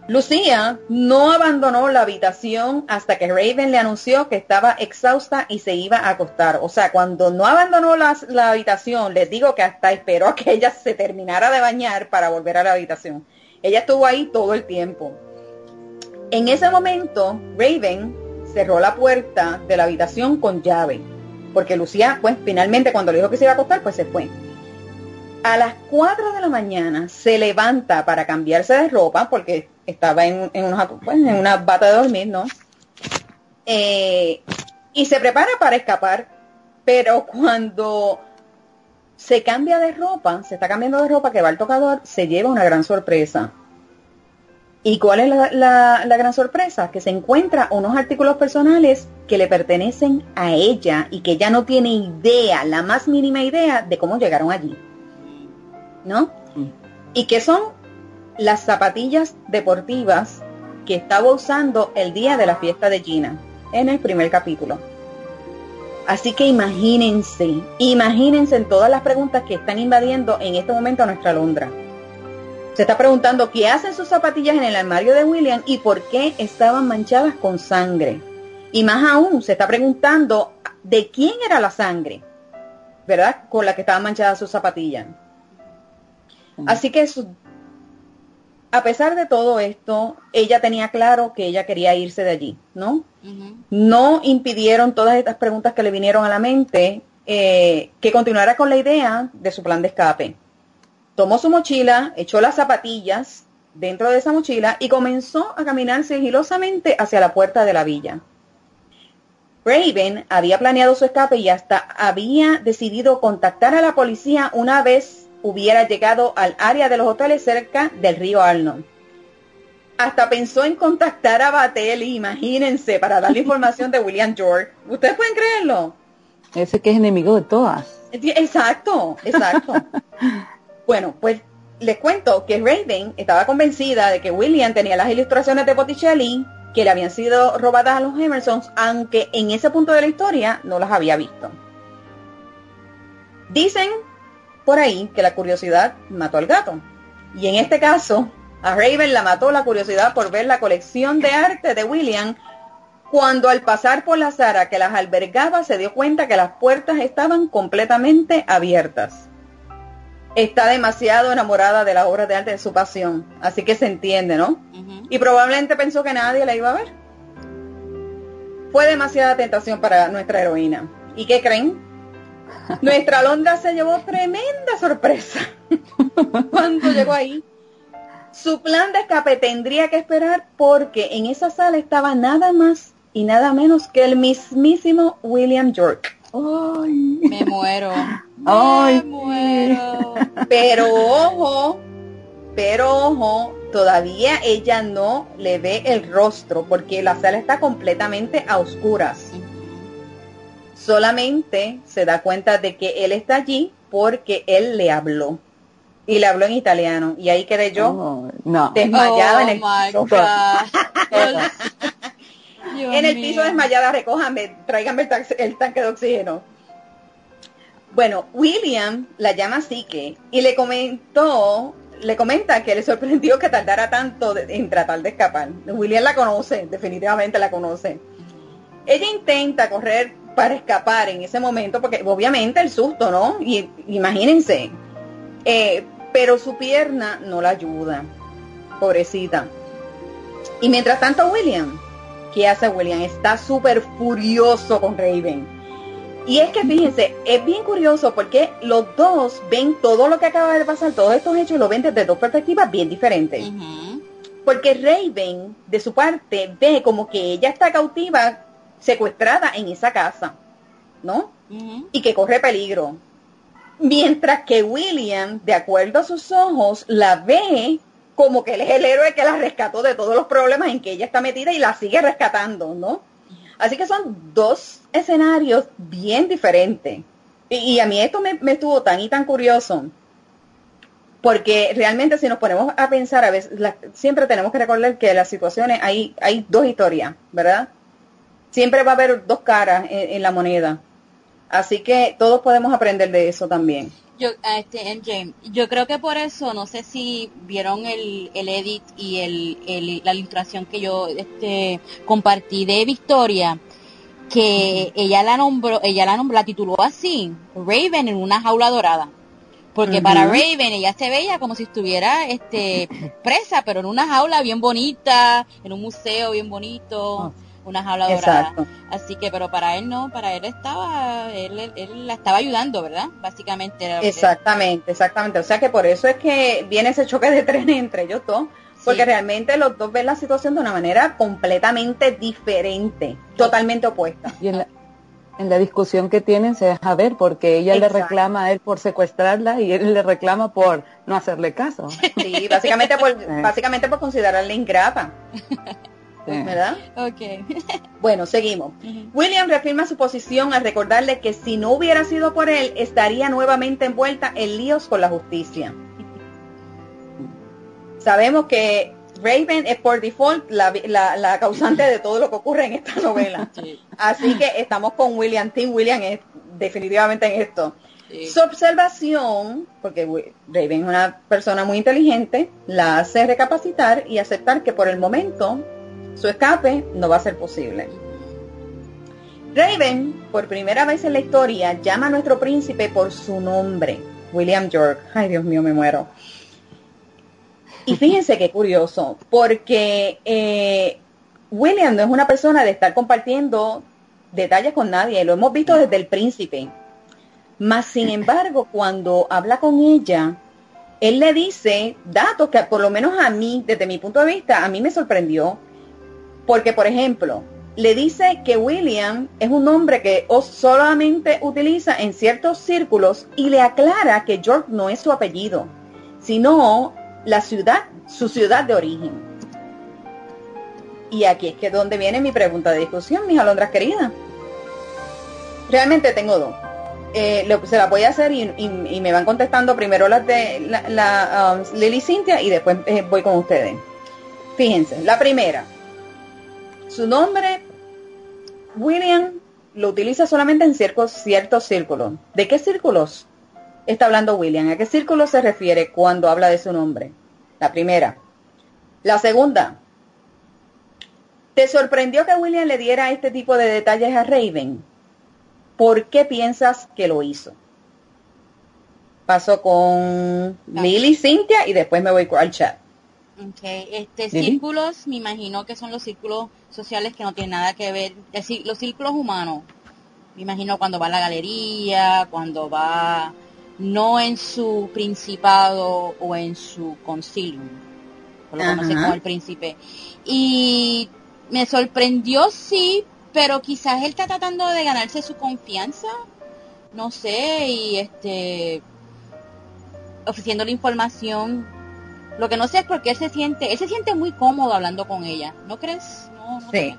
Lucía no abandonó la habitación hasta que Raven le anunció que estaba exhausta y se iba a acostar. O sea, cuando no abandonó la, la habitación, les digo que hasta esperó a que ella se terminara de bañar para volver a la habitación. Ella estuvo ahí todo el tiempo. En ese momento, Raven cerró la puerta de la habitación con llave, porque Lucía, pues, finalmente cuando le dijo que se iba a acostar, pues se fue. A las cuatro de la mañana se levanta para cambiarse de ropa, porque... estaba en, en, unos, pues, en una bata de dormir, ¿no? Eh, y se prepara para escapar, pero cuando se cambia de ropa, se está cambiando de ropa que va al tocador, se lleva una gran sorpresa. ¿Y cuál es la, la, la gran sorpresa? Que se encuentra unos artículos personales que le pertenecen a ella y que ella no tiene idea, la más mínima idea de cómo llegaron allí, ¿no? Y que son las zapatillas deportivas que estaba usando el día de la fiesta de Gina, en el primer capítulo. Así que imagínense, imagínense en todas las preguntas que están invadiendo en este momento a nuestra Alondra. Se está preguntando qué hacen sus zapatillas en el armario de William y por qué estaban manchadas con sangre. Y más aún, se está preguntando de quién era la sangre, ¿verdad?, con la que estaban manchadas sus zapatillas. Así que eso, a pesar de todo esto, ella tenía claro que ella quería irse de allí, ¿no? Uh-huh. No impidieron todas estas preguntas que le vinieron a la mente, eh, que continuara con la idea de su plan de escape. Tomó su mochila, echó las zapatillas dentro de esa mochila y comenzó a caminar sigilosamente hacia la puerta de la villa. Raven había planeado su escape y hasta había decidido contactar a la policía una vez hubiera llegado al área de los hoteles cerca del río Arno. Hasta pensó en contactar a Battelli, imagínense, para darle información de William York. ¿Ustedes pueden creerlo? Ese que es enemigo de todas. Exacto, exacto. Bueno, pues les cuento que Raven estaba convencida de que William tenía las ilustraciones de Botticelli que le habían sido robadas a los Emersons, aunque en ese punto de la historia no las había visto. Dicen por ahí que la curiosidad mató al gato. Y en este caso, a Raven la mató la curiosidad por ver la colección de arte de William, cuando al pasar por la Zara que las albergaba se dio cuenta que las puertas estaban completamente abiertas. Está demasiado enamorada de la obra de arte de su pasión, así que se entiende, ¿no? Uh-huh. y probablemente pensó que nadie la iba a ver. Fue demasiada tentación para nuestra heroína. ¿Y qué creen? Nuestra Alondra se llevó tremenda sorpresa cuando llegó ahí. Su plan de escape tendría que esperar, porque en esa sala estaba nada más y nada menos que el mismísimo William York. ¡Ay! Me muero. Me ¡Ay! muero. Pero ojo, pero ojo, todavía ella no le ve el rostro, porque la sala está completamente a oscuras. Solamente se da cuenta de que él está allí porque él le habló. Y le habló en italiano. Y ahí quedé yo oh, no. desmayada oh, en el piso. en el mío. piso desmayada, recójanme, tráiganme el, tax- el tanque de oxígeno. Bueno, William la llama Psique y le comentó, le comenta que le sorprendió que tardara tanto de, en tratar de escapar. William la conoce, definitivamente la conoce. Ella intenta correr para escapar en ese momento, porque obviamente el susto, ¿no? Y, imagínense. Eh, pero su pierna no la ayuda, pobrecita. Y mientras tanto William, ¿qué hace William? Está súper furioso con Raven. Y es que fíjense, es bien curioso porque los dos ven todo lo que acaba de pasar, todos estos hechos lo ven desde dos perspectivas bien diferentes. Uh-huh. Porque Raven, de su parte, ve como que ella está cautiva, secuestrada en esa casa, ¿no? Uh-huh. Y que corre peligro. Mientras que William, de acuerdo a sus ojos, la ve como que él es el héroe que la rescató de todos los problemas en que ella está metida y la sigue rescatando, ¿no? Así que son dos escenarios bien diferentes. Y, y a mí esto me, me estuvo tan y tan curioso. Porque realmente si nos ponemos a pensar, a veces la, siempre tenemos que recordar que las situaciones, hay, hay dos historias, ¿verdad? Siempre va a haber dos caras en, en la moneda. Así que todos podemos aprender de eso también. Yo, este, Jane, yo creo que por eso, no sé si vieron el, el edit y el, el, la ilustración que yo este, compartí de Victoria, que uh-huh. ella la nombró, ella la nombró, la tituló así, Raven en una jaula dorada, porque uh-huh. para Raven ella se veía como si estuviera este, presa, pero en una jaula bien bonita, en un museo bien bonito. Oh. Una jaula dorada. Exacto. Así que, pero para él no, para él estaba, él, él, él la estaba ayudando, ¿verdad? Básicamente. Era exactamente, que... exactamente. O sea que por eso es que viene ese choque de trenes entre ellos dos, sí. Porque realmente los dos ven la situación de una manera completamente diferente, totalmente opuesta. Y en la, en la discusión que tienen se deja ver, porque ella exacto. le reclama a él por secuestrarla y él le reclama por no hacerle caso. Sí, básicamente por, sí. básicamente por considerarla ingrata. ¿Verdad? Okay. Bueno, seguimos. Uh-huh. William reafirma su posición al recordarle que si no hubiera sido por él, estaría nuevamente envuelta en líos con la justicia. Sabemos que Raven es por default la, la, la causante de todo lo que ocurre en esta novela. Sí. Así que estamos con William. Team William es definitivamente en esto. Sí. Su observación, porque Raven es una persona muy inteligente, la hace recapacitar y aceptar que por el momento... su escape no va a ser posible. Raven, por primera vez en la historia, llama a nuestro príncipe por su nombre, William York. Ay, Dios mío, me muero. Y fíjense qué curioso, porque eh, William no es una persona de estar compartiendo detalles con nadie, lo hemos visto desde el príncipe. Mas, sin embargo, cuando habla con ella, él le dice datos que, por lo menos a mí, desde mi punto de vista, a mí me sorprendió. Porque, por ejemplo, le dice que William es un nombre que solamente utiliza en ciertos círculos y le aclara que York no es su apellido, sino la ciudad, su ciudad de origen. Y aquí es que donde viene mi pregunta de discusión, mis alondras queridas. Realmente tengo dos. Eh, lo, se las voy a hacer y, y, y me van contestando primero las de la, la, um, Lily y Cynthia y después eh, voy con ustedes. Fíjense, la primera. Su nombre, William, lo utiliza solamente en ciertos, ciertos círculos. ¿De qué círculos está hablando William? ¿A qué círculos se refiere cuando habla de su nombre? La primera. La segunda. ¿Te sorprendió que William le diera este tipo de detalles a Raven? ¿Por qué piensas que lo hizo? Paso con Lily, Cynthia y después me voy al chat. Okay. Este, ¿Lili? Círculos, me imagino que son los círculos sociales que no tienen nada que ver, decir, los círculos humanos. Me imagino cuando va a la galería, cuando va, no en su principado o en su concilium, lo conoce como el príncipe. Y me sorprendió, sí, pero quizás él está tratando de ganarse su confianza, no sé, y este, ofreciendo la información. Lo que no sé es por qué él se siente, él se siente muy cómodo hablando con ella, ¿no crees? No, no sí.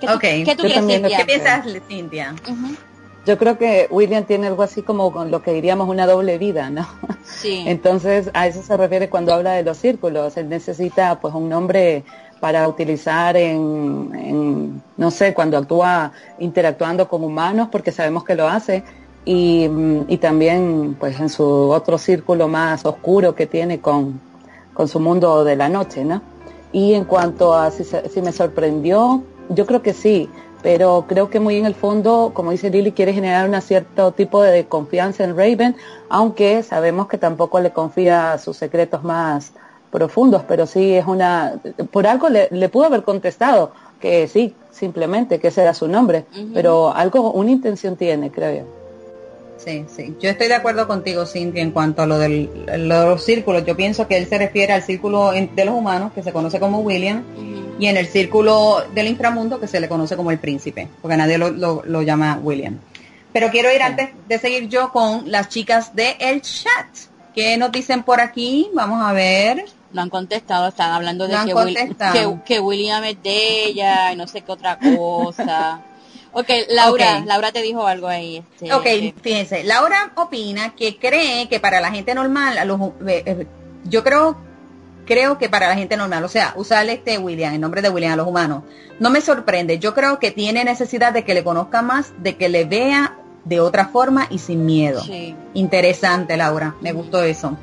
¿Qué, okay. ¿Qué tú crees, Cintia? ¿Qué piensas, Cintia? Uh-huh. Yo creo que William tiene algo así como con lo que diríamos una doble vida, ¿no? Sí. Entonces, a eso se refiere cuando habla de los círculos. Él necesita, pues, un nombre para utilizar en, en, no sé, cuando actúa interactuando con humanos, porque sabemos que lo hace, y, y también, pues, en su otro círculo más oscuro que tiene con, con su mundo de la noche, ¿no? Y en cuanto a si, si me sorprendió, yo creo que sí, pero creo que muy en el fondo, como dice Lily, quiere generar un cierto tipo de confianza en Raven, aunque sabemos que tampoco le confía sus secretos más profundos, pero sí es una... Por algo le, le pudo haber contestado que sí, simplemente, que ese era su nombre, uh-huh. pero algo, una intención tiene, creo yo. Sí, sí. Yo estoy de acuerdo contigo, Cintia, en cuanto a lo, del, lo de los círculos. Yo pienso que él se refiere al círculo de los humanos, que se conoce como William, uh-huh. y en el círculo del inframundo, que se le conoce como el príncipe, porque nadie lo, lo, lo llama William. Pero quiero ir, antes de seguir yo, con las chicas de el chat. ¿Qué nos dicen por aquí? Vamos a ver... No han contestado, están hablando de no que, Will, que, que William es de ella y no sé qué otra cosa. Ok, Laura, okay. Laura te dijo algo ahí. Este, ok, eh. fíjense, Laura opina que cree que para la gente normal, a los, eh, eh, yo creo creo que para la gente normal, o sea, usar este William, el nombre de William a los humanos, no me sorprende. Yo creo que tiene necesidad de que le conozca más, de que le vea de otra forma y sin miedo. Sí. Interesante, Laura, me gustó eso.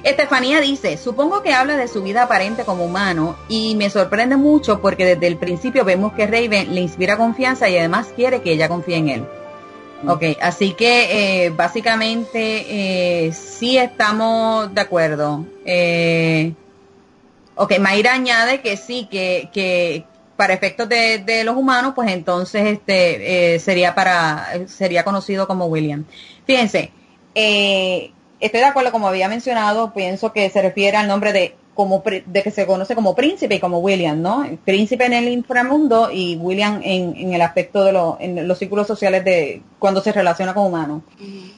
Estefanía dice, supongo que habla de su vida aparente como humano y me sorprende mucho porque desde el principio vemos que Raven le inspira confianza y además quiere que ella confíe en él. Mm. Ok, así que eh, básicamente eh, sí estamos de acuerdo. Eh, ok, Mayra añade que sí, que, que para efectos de, de los humanos, pues entonces este eh, sería, para, sería conocido como William. Fíjense, eh... estoy de acuerdo, como había mencionado, pienso que se refiere al nombre de como de que se conoce como príncipe y como William, ¿no? El príncipe en el inframundo y William en, en el aspecto de lo, en los círculos sociales de cuando se relaciona con humanos. Uh-huh.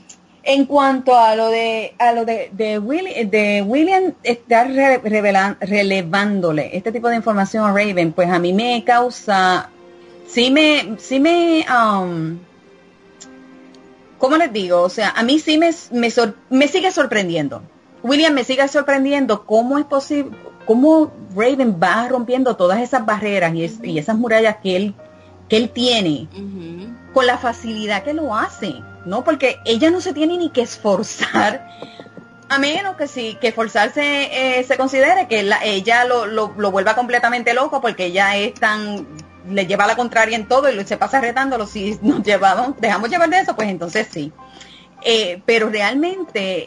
En cuanto a lo de a lo de, de, Will, de William estar re, revelan, relevándole este tipo de información a Raven, pues a mí me causa, sí me, sí me um, ¿cómo les digo? O sea, a mí sí me, me, sor, me sigue sorprendiendo. William me sigue sorprendiendo cómo es posible, cómo Raven va rompiendo todas esas barreras y, es, uh-huh. y esas murallas que él, que él tiene, uh-huh. con la facilidad que lo hace, ¿no? Porque ella no se tiene ni que esforzar, a menos que sí, que esforzarse eh, se considere que la, ella lo, lo, lo vuelva completamente loco porque ella es tan... le lleva la contraria en todo y se pasa retándolo. Si nos llevamos, dejamos llevar de eso, pues entonces sí. Eh, pero realmente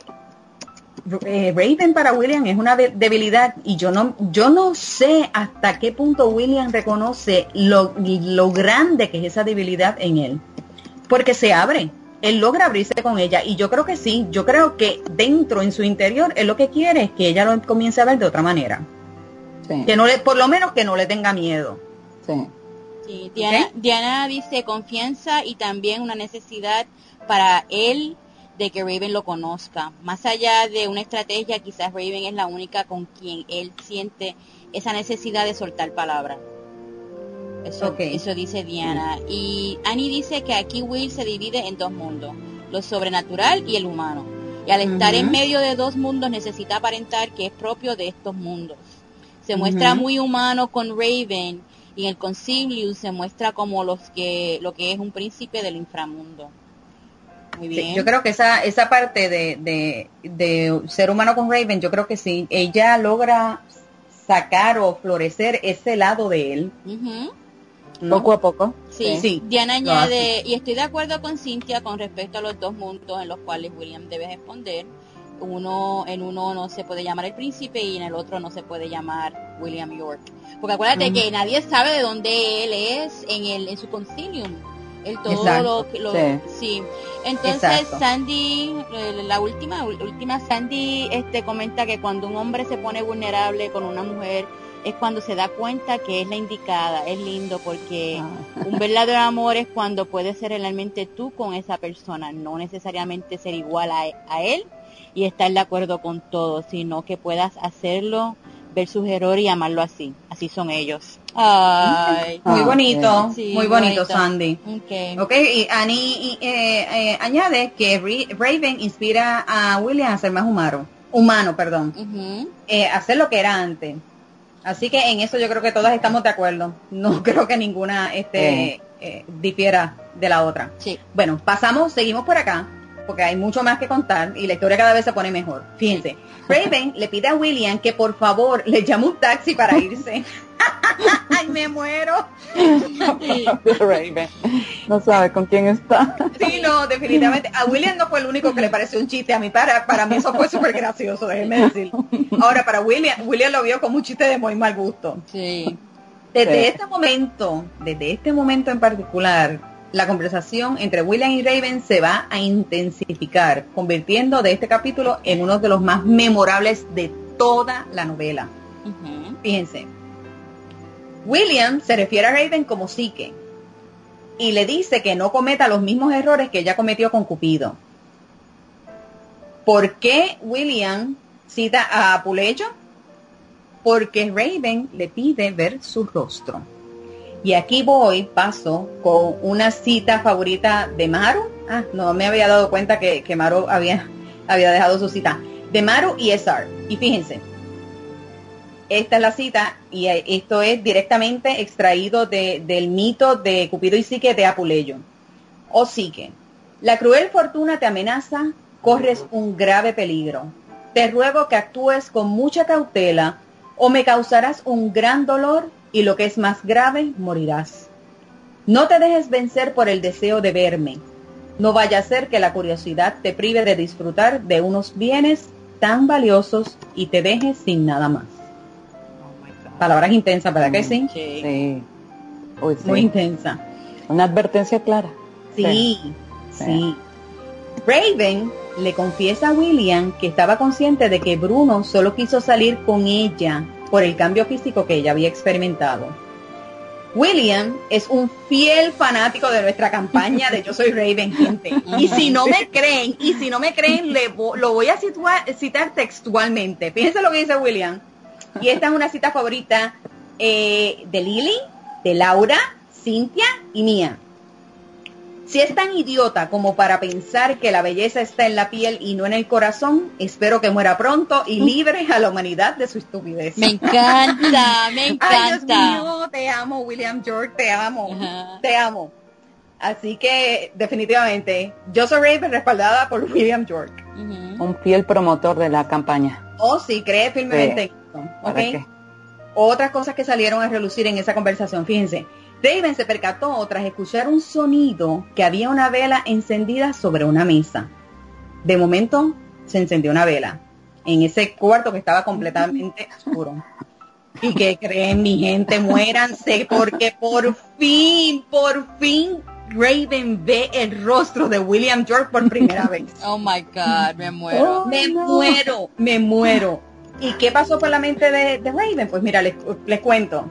eh, Raven para William es una debilidad y yo no yo no sé hasta qué punto William reconoce lo, lo grande que es esa debilidad en él. Porque se abre, él logra abrirse con ella y yo creo que sí, yo creo que dentro, en su interior, él lo que quiere es que ella lo comience a ver de otra manera. Sí. Que no le, por lo menos que no le tenga miedo. Sí. Sí, Diana, okay. Diana dice confianza y también una necesidad para él de que Raven lo conozca. Más allá de una estrategia, quizás Raven es la única con quien él siente esa necesidad de soltar palabras. Eso, okay. eso dice Diana. Y Annie dice que aquí Will se divide en dos mundos, lo sobrenatural y el humano. Y al uh-huh. estar en medio de dos mundos necesita aparentar que es propio de estos mundos. Se uh-huh. muestra muy humano con Raven. Y en el Consilium se muestra como los que lo que es un príncipe del inframundo. Muy bien. Sí, yo creo que esa esa parte de, de, de ser humano con Raven, yo creo que sí. Ella logra sacar o florecer ese lado de él. Uh-huh. ¿No? Poco a poco. Sí, sí. Diana añade, y estoy de acuerdo con Cynthia con respecto a los dos mundos en los cuales William debe responder. uno, en uno no se puede llamar el príncipe y en el otro no se puede llamar William York. Porque acuérdate uh-huh. que nadie sabe de dónde él es en el en su Consilium. El todo Exacto, lo, lo sí. sí. Entonces Exacto. Sandy, la última, última Sandy este comenta que cuando un hombre se pone vulnerable con una mujer es cuando se da cuenta que es la indicada. Es lindo porque ah. un verdadero amor es cuando puedes ser realmente tú con esa persona, no necesariamente ser igual a, a él y estar de acuerdo con todo, sino que puedas hacerlo, ver sus errores y amarlo así. Así son ellos. Ay, muy bonito, okay. sí, muy bonito, bonito. Sandy. Okay. Okay, y Annie eh, eh, añade que Raven inspira a William a ser más humano, humano, perdón, uh-huh. eh, a ser lo que era antes. Así que en eso yo creo que todas estamos de acuerdo. No creo que ninguna este, uh-huh. eh, difiera de la otra. Sí. Bueno, pasamos, seguimos por acá, porque hay mucho más que contar y la historia cada vez se pone mejor. Fíjense, Raven le pide a William que por favor le llame un taxi para irse. Ay, me muero. Sí. Raven no sabe con quién está. Sí, no, definitivamente. A William no fue el único que le pareció un chiste. A mí para, para mí eso fue súper gracioso, déjenme decirlo. Ahora, para William, William lo vio como un chiste de muy mal gusto. Sí. Desde sí. este momento, desde este momento en particular, la conversación entre William y Raven se va a intensificar, convirtiendo de este capítulo en uno de los más memorables de toda la novela. Uh-huh. Fíjense, William se refiere a Raven como Psique y le dice que no cometa los mismos errores que ella cometió con Cupido. ¿Por qué William cita a Puleyo? Porque Raven le pide ver su rostro. Y aquí voy, paso, con una cita favorita de Maru. Ah, no me había dado cuenta que, que Maru había, había dejado su cita. De Maru y S R. Y fíjense, esta es la cita, y esto es directamente extraído de, del mito de Cupido y Psique de Apuleyo. O Psique, la cruel fortuna te amenaza, corres un grave peligro. Te ruego que actúes con mucha cautela, o me causarás un gran dolor, y lo que es más grave, morirás. No te dejes vencer por el deseo de verme. No vaya a ser que la curiosidad te prive de disfrutar de unos bienes tan valiosos y te dejes sin nada más. Oh my God. Palabras intensas, ¿verdad mm, que sí? Sí. sí. Uy, sí. Muy intensa. Una advertencia clara. Sí, sí, sí. Raven le confiesa a William que estaba consciente de que Bruno solo quiso salir con ella por el cambio físico que ella había experimentado. William es un fiel fanático de nuestra campaña de Yo Soy Raven, gente. Y si no me creen, y si no me creen, le vo- lo voy a situar, citar textualmente. Fíjense lo que dice William. Y esta es una cita favorita eh, de Lily, de Laura, Cynthia y mía. Si es tan idiota como para pensar que la belleza está en la piel y no en el corazón, espero que muera pronto y libre a la humanidad de su estupidez. Me encanta, me encanta. Ay, Dios mío, te amo, William York, te amo, uh-huh. te amo. Así que, definitivamente, Yo Soy Raven respaldada por William York. Uh-huh. Un fiel promotor de la campaña. Oh, sí, cree firmemente. Sí. Okay. Otras cosas que salieron a relucir en esa conversación, fíjense. Raven se percató tras escuchar un sonido que había una vela encendida sobre una mesa. De momento, se encendió una vela en ese cuarto que estaba completamente oscuro. ¿Y qué creen, mi gente? Muéranse, porque por fin, por fin, Raven ve el rostro de William York por primera vez. Oh, my God, me muero. Oh, me no. muero, me muero. ¿Y qué pasó por la mente de, de Raven? Pues mira, les, les cuento.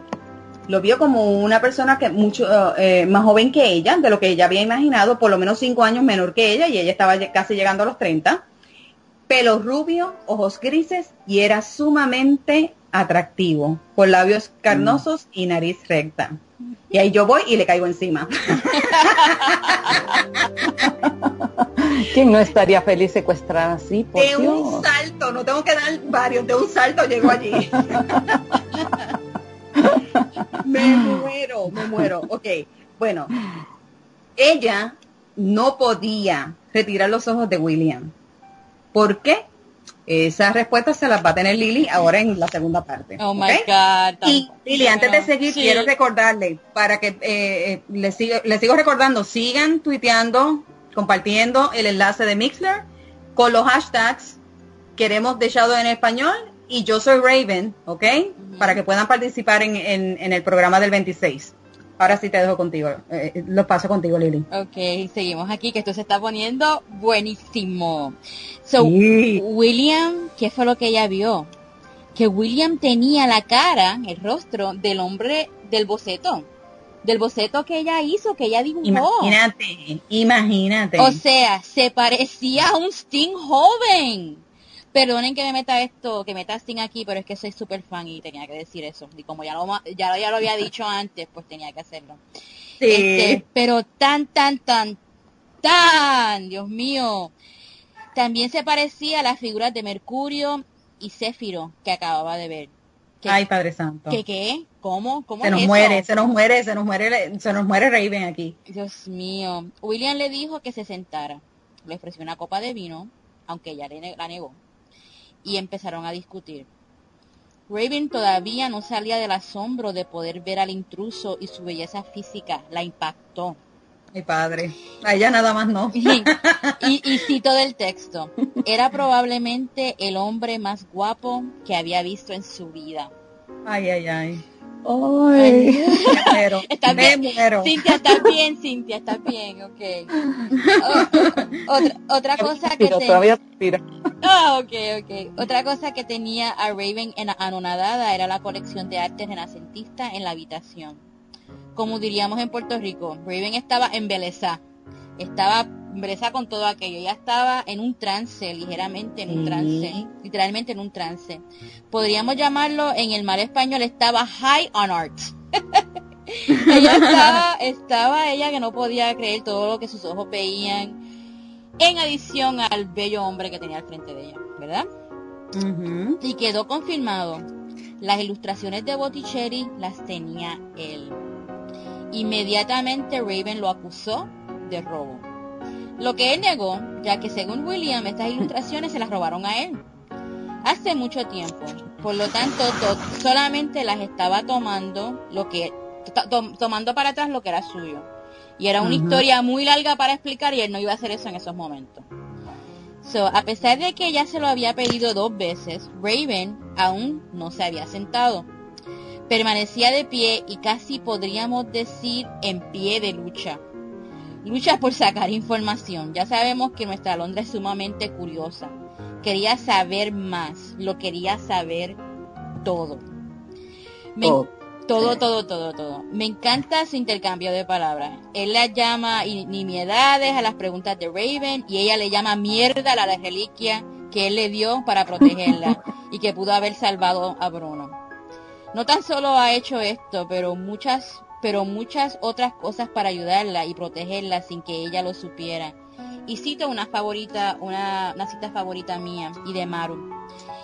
Lo vio como una persona que mucho eh, más joven que ella, de lo que ella había imaginado, por lo menos cinco años menor que ella, y ella estaba casi llegando a los treinta. Pelo rubio, ojos grises, y era sumamente atractivo, con labios carnosos y nariz recta. Y ahí yo voy y le caigo encima. ¿Quién no estaría feliz secuestrada así? Por de Dios. Un salto, no tengo que dar varios, de un salto llego allí. Me muero, me muero. Ok, bueno, ella no podía retirar los ojos de William. ¿Por qué? Esas respuestas se las va a tener Lily ahora en la segunda parte. Oh, ¿okay? My God. Y Lily, antes de seguir, sí. quiero recordarle, para que eh, les, sigo, les sigo recordando, sigan tuiteando, compartiendo el enlace de Mixlr con los hashtags queremos The Shadow en español y yo soy Raven, ¿ok? Uh-huh. Para que puedan participar en, en, en el programa del veintiséis. Ahora sí te dejo contigo, eh, los paso contigo, Lily. Okay, seguimos aquí, que esto se está poniendo buenísimo. So, sí. William, ¿qué fue lo que ella vio? Que William tenía la cara, el rostro del hombre del boceto. Del boceto que ella hizo, que ella dibujó. Imagínate, imagínate. O sea, se parecía a un Sting joven. Perdonen que me meta esto, que meta Sting aquí, pero es que soy súper fan y tenía que decir eso. Y como ya lo, ya, ya lo había dicho antes, pues tenía que hacerlo. Sí. Este, pero tan, tan, tan, tan, Dios mío. También se parecía a las figuras de Mercurio y Céfiro que acababa de ver. Que, Ay, Padre Santo. ¿Qué qué? ¿Cómo? ¿Cómo se nos eso? muere, se nos muere, se nos muere, se nos muere Raven aquí. Dios mío. William le dijo que se sentara. Le ofreció una copa de vino, aunque ella le, la negó. Y empezaron a discutir. Raven todavía no salía del asombro de poder ver al intruso y su belleza física la impactó. Mi padre, a ella nada más no. Y, y, y cito del texto, era probablemente el hombre más guapo que había visto en su vida. Ay, ay, ay. Ay, me muero. ¿Estás me bien? Muero. Cintia, ¿estás bien? Cintia, ¿estás bien? Ok. O, otra, otra cosa que te... Todavía respira. Ah, ok, ok. Otra cosa que tenía a Raven en anonadada era la colección de arte renacentista en la habitación. Como diríamos en Puerto Rico, Raven estaba embelesada. Estaba embelesada con todo aquello. Ella estaba en un trance, ligeramente en un trance. Mm. Literalmente en un trance. Podríamos llamarlo, en el mal español, estaba high on art. Ella estaba, estaba ella que no podía creer todo lo que sus ojos veían. En adición al bello hombre que tenía al frente de ella, ¿verdad? Uh-huh. Y quedó confirmado. Las ilustraciones de Botticelli las tenía él. Inmediatamente Raven lo acusó de robo, lo que él negó, ya que según William estas ilustraciones se las robaron a él hace mucho tiempo, por lo tanto to- solamente las estaba tomando lo que to- tomando para atrás lo que era suyo, y era una uh-huh. historia muy larga para explicar y él no iba a hacer eso en esos momentos. So, a pesar de que ya se lo había pedido dos veces, Raven aún no se había sentado. Permanecía de pie y casi podríamos decir en pie de lucha. Lucha por sacar información. Ya sabemos que nuestra Alondra es sumamente curiosa. Quería saber más. Lo quería saber todo. Me, oh. Todo, todo, todo, todo. Me encanta su intercambio de palabras. Él la llama nimiedades a las preguntas de Raven y ella le llama mierda a la reliquia que él le dio para protegerla y que pudo haber salvado a Bruno. No tan solo ha hecho esto, pero muchas, pero muchas otras cosas para ayudarla y protegerla sin que ella lo supiera. Y cito una favorita, una, una cita favorita mía y de Maru.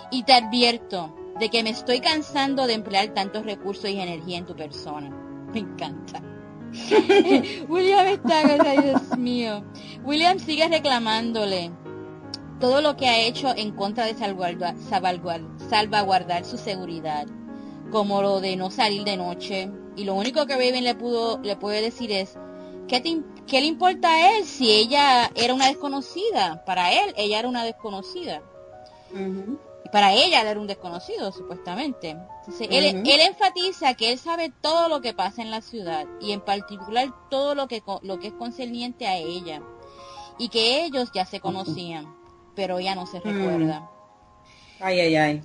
Y te advierto de que me estoy cansando de emplear tantos recursos y energía en tu persona. Me encanta. William está, Dios mío. William sigue reclamándole todo lo que ha hecho en contra de salvaguardar, salvaguardar, salvaguardar su seguridad, como lo de no salir de noche, y lo único que Raven le pudo le puede decir es ¿qué, te, ¿qué le importa a él si ella era una desconocida? Para él, ella era una desconocida. Uh-huh. Y para ella, él era un desconocido, supuestamente. Entonces, uh-huh. él, él enfatiza que él sabe todo lo que pasa en la ciudad, y en particular todo lo que, lo que es concerniente a ella, y que ellos ya se conocían, uh-huh. pero ella no se recuerda. Uh-huh. Ay, ay, ay.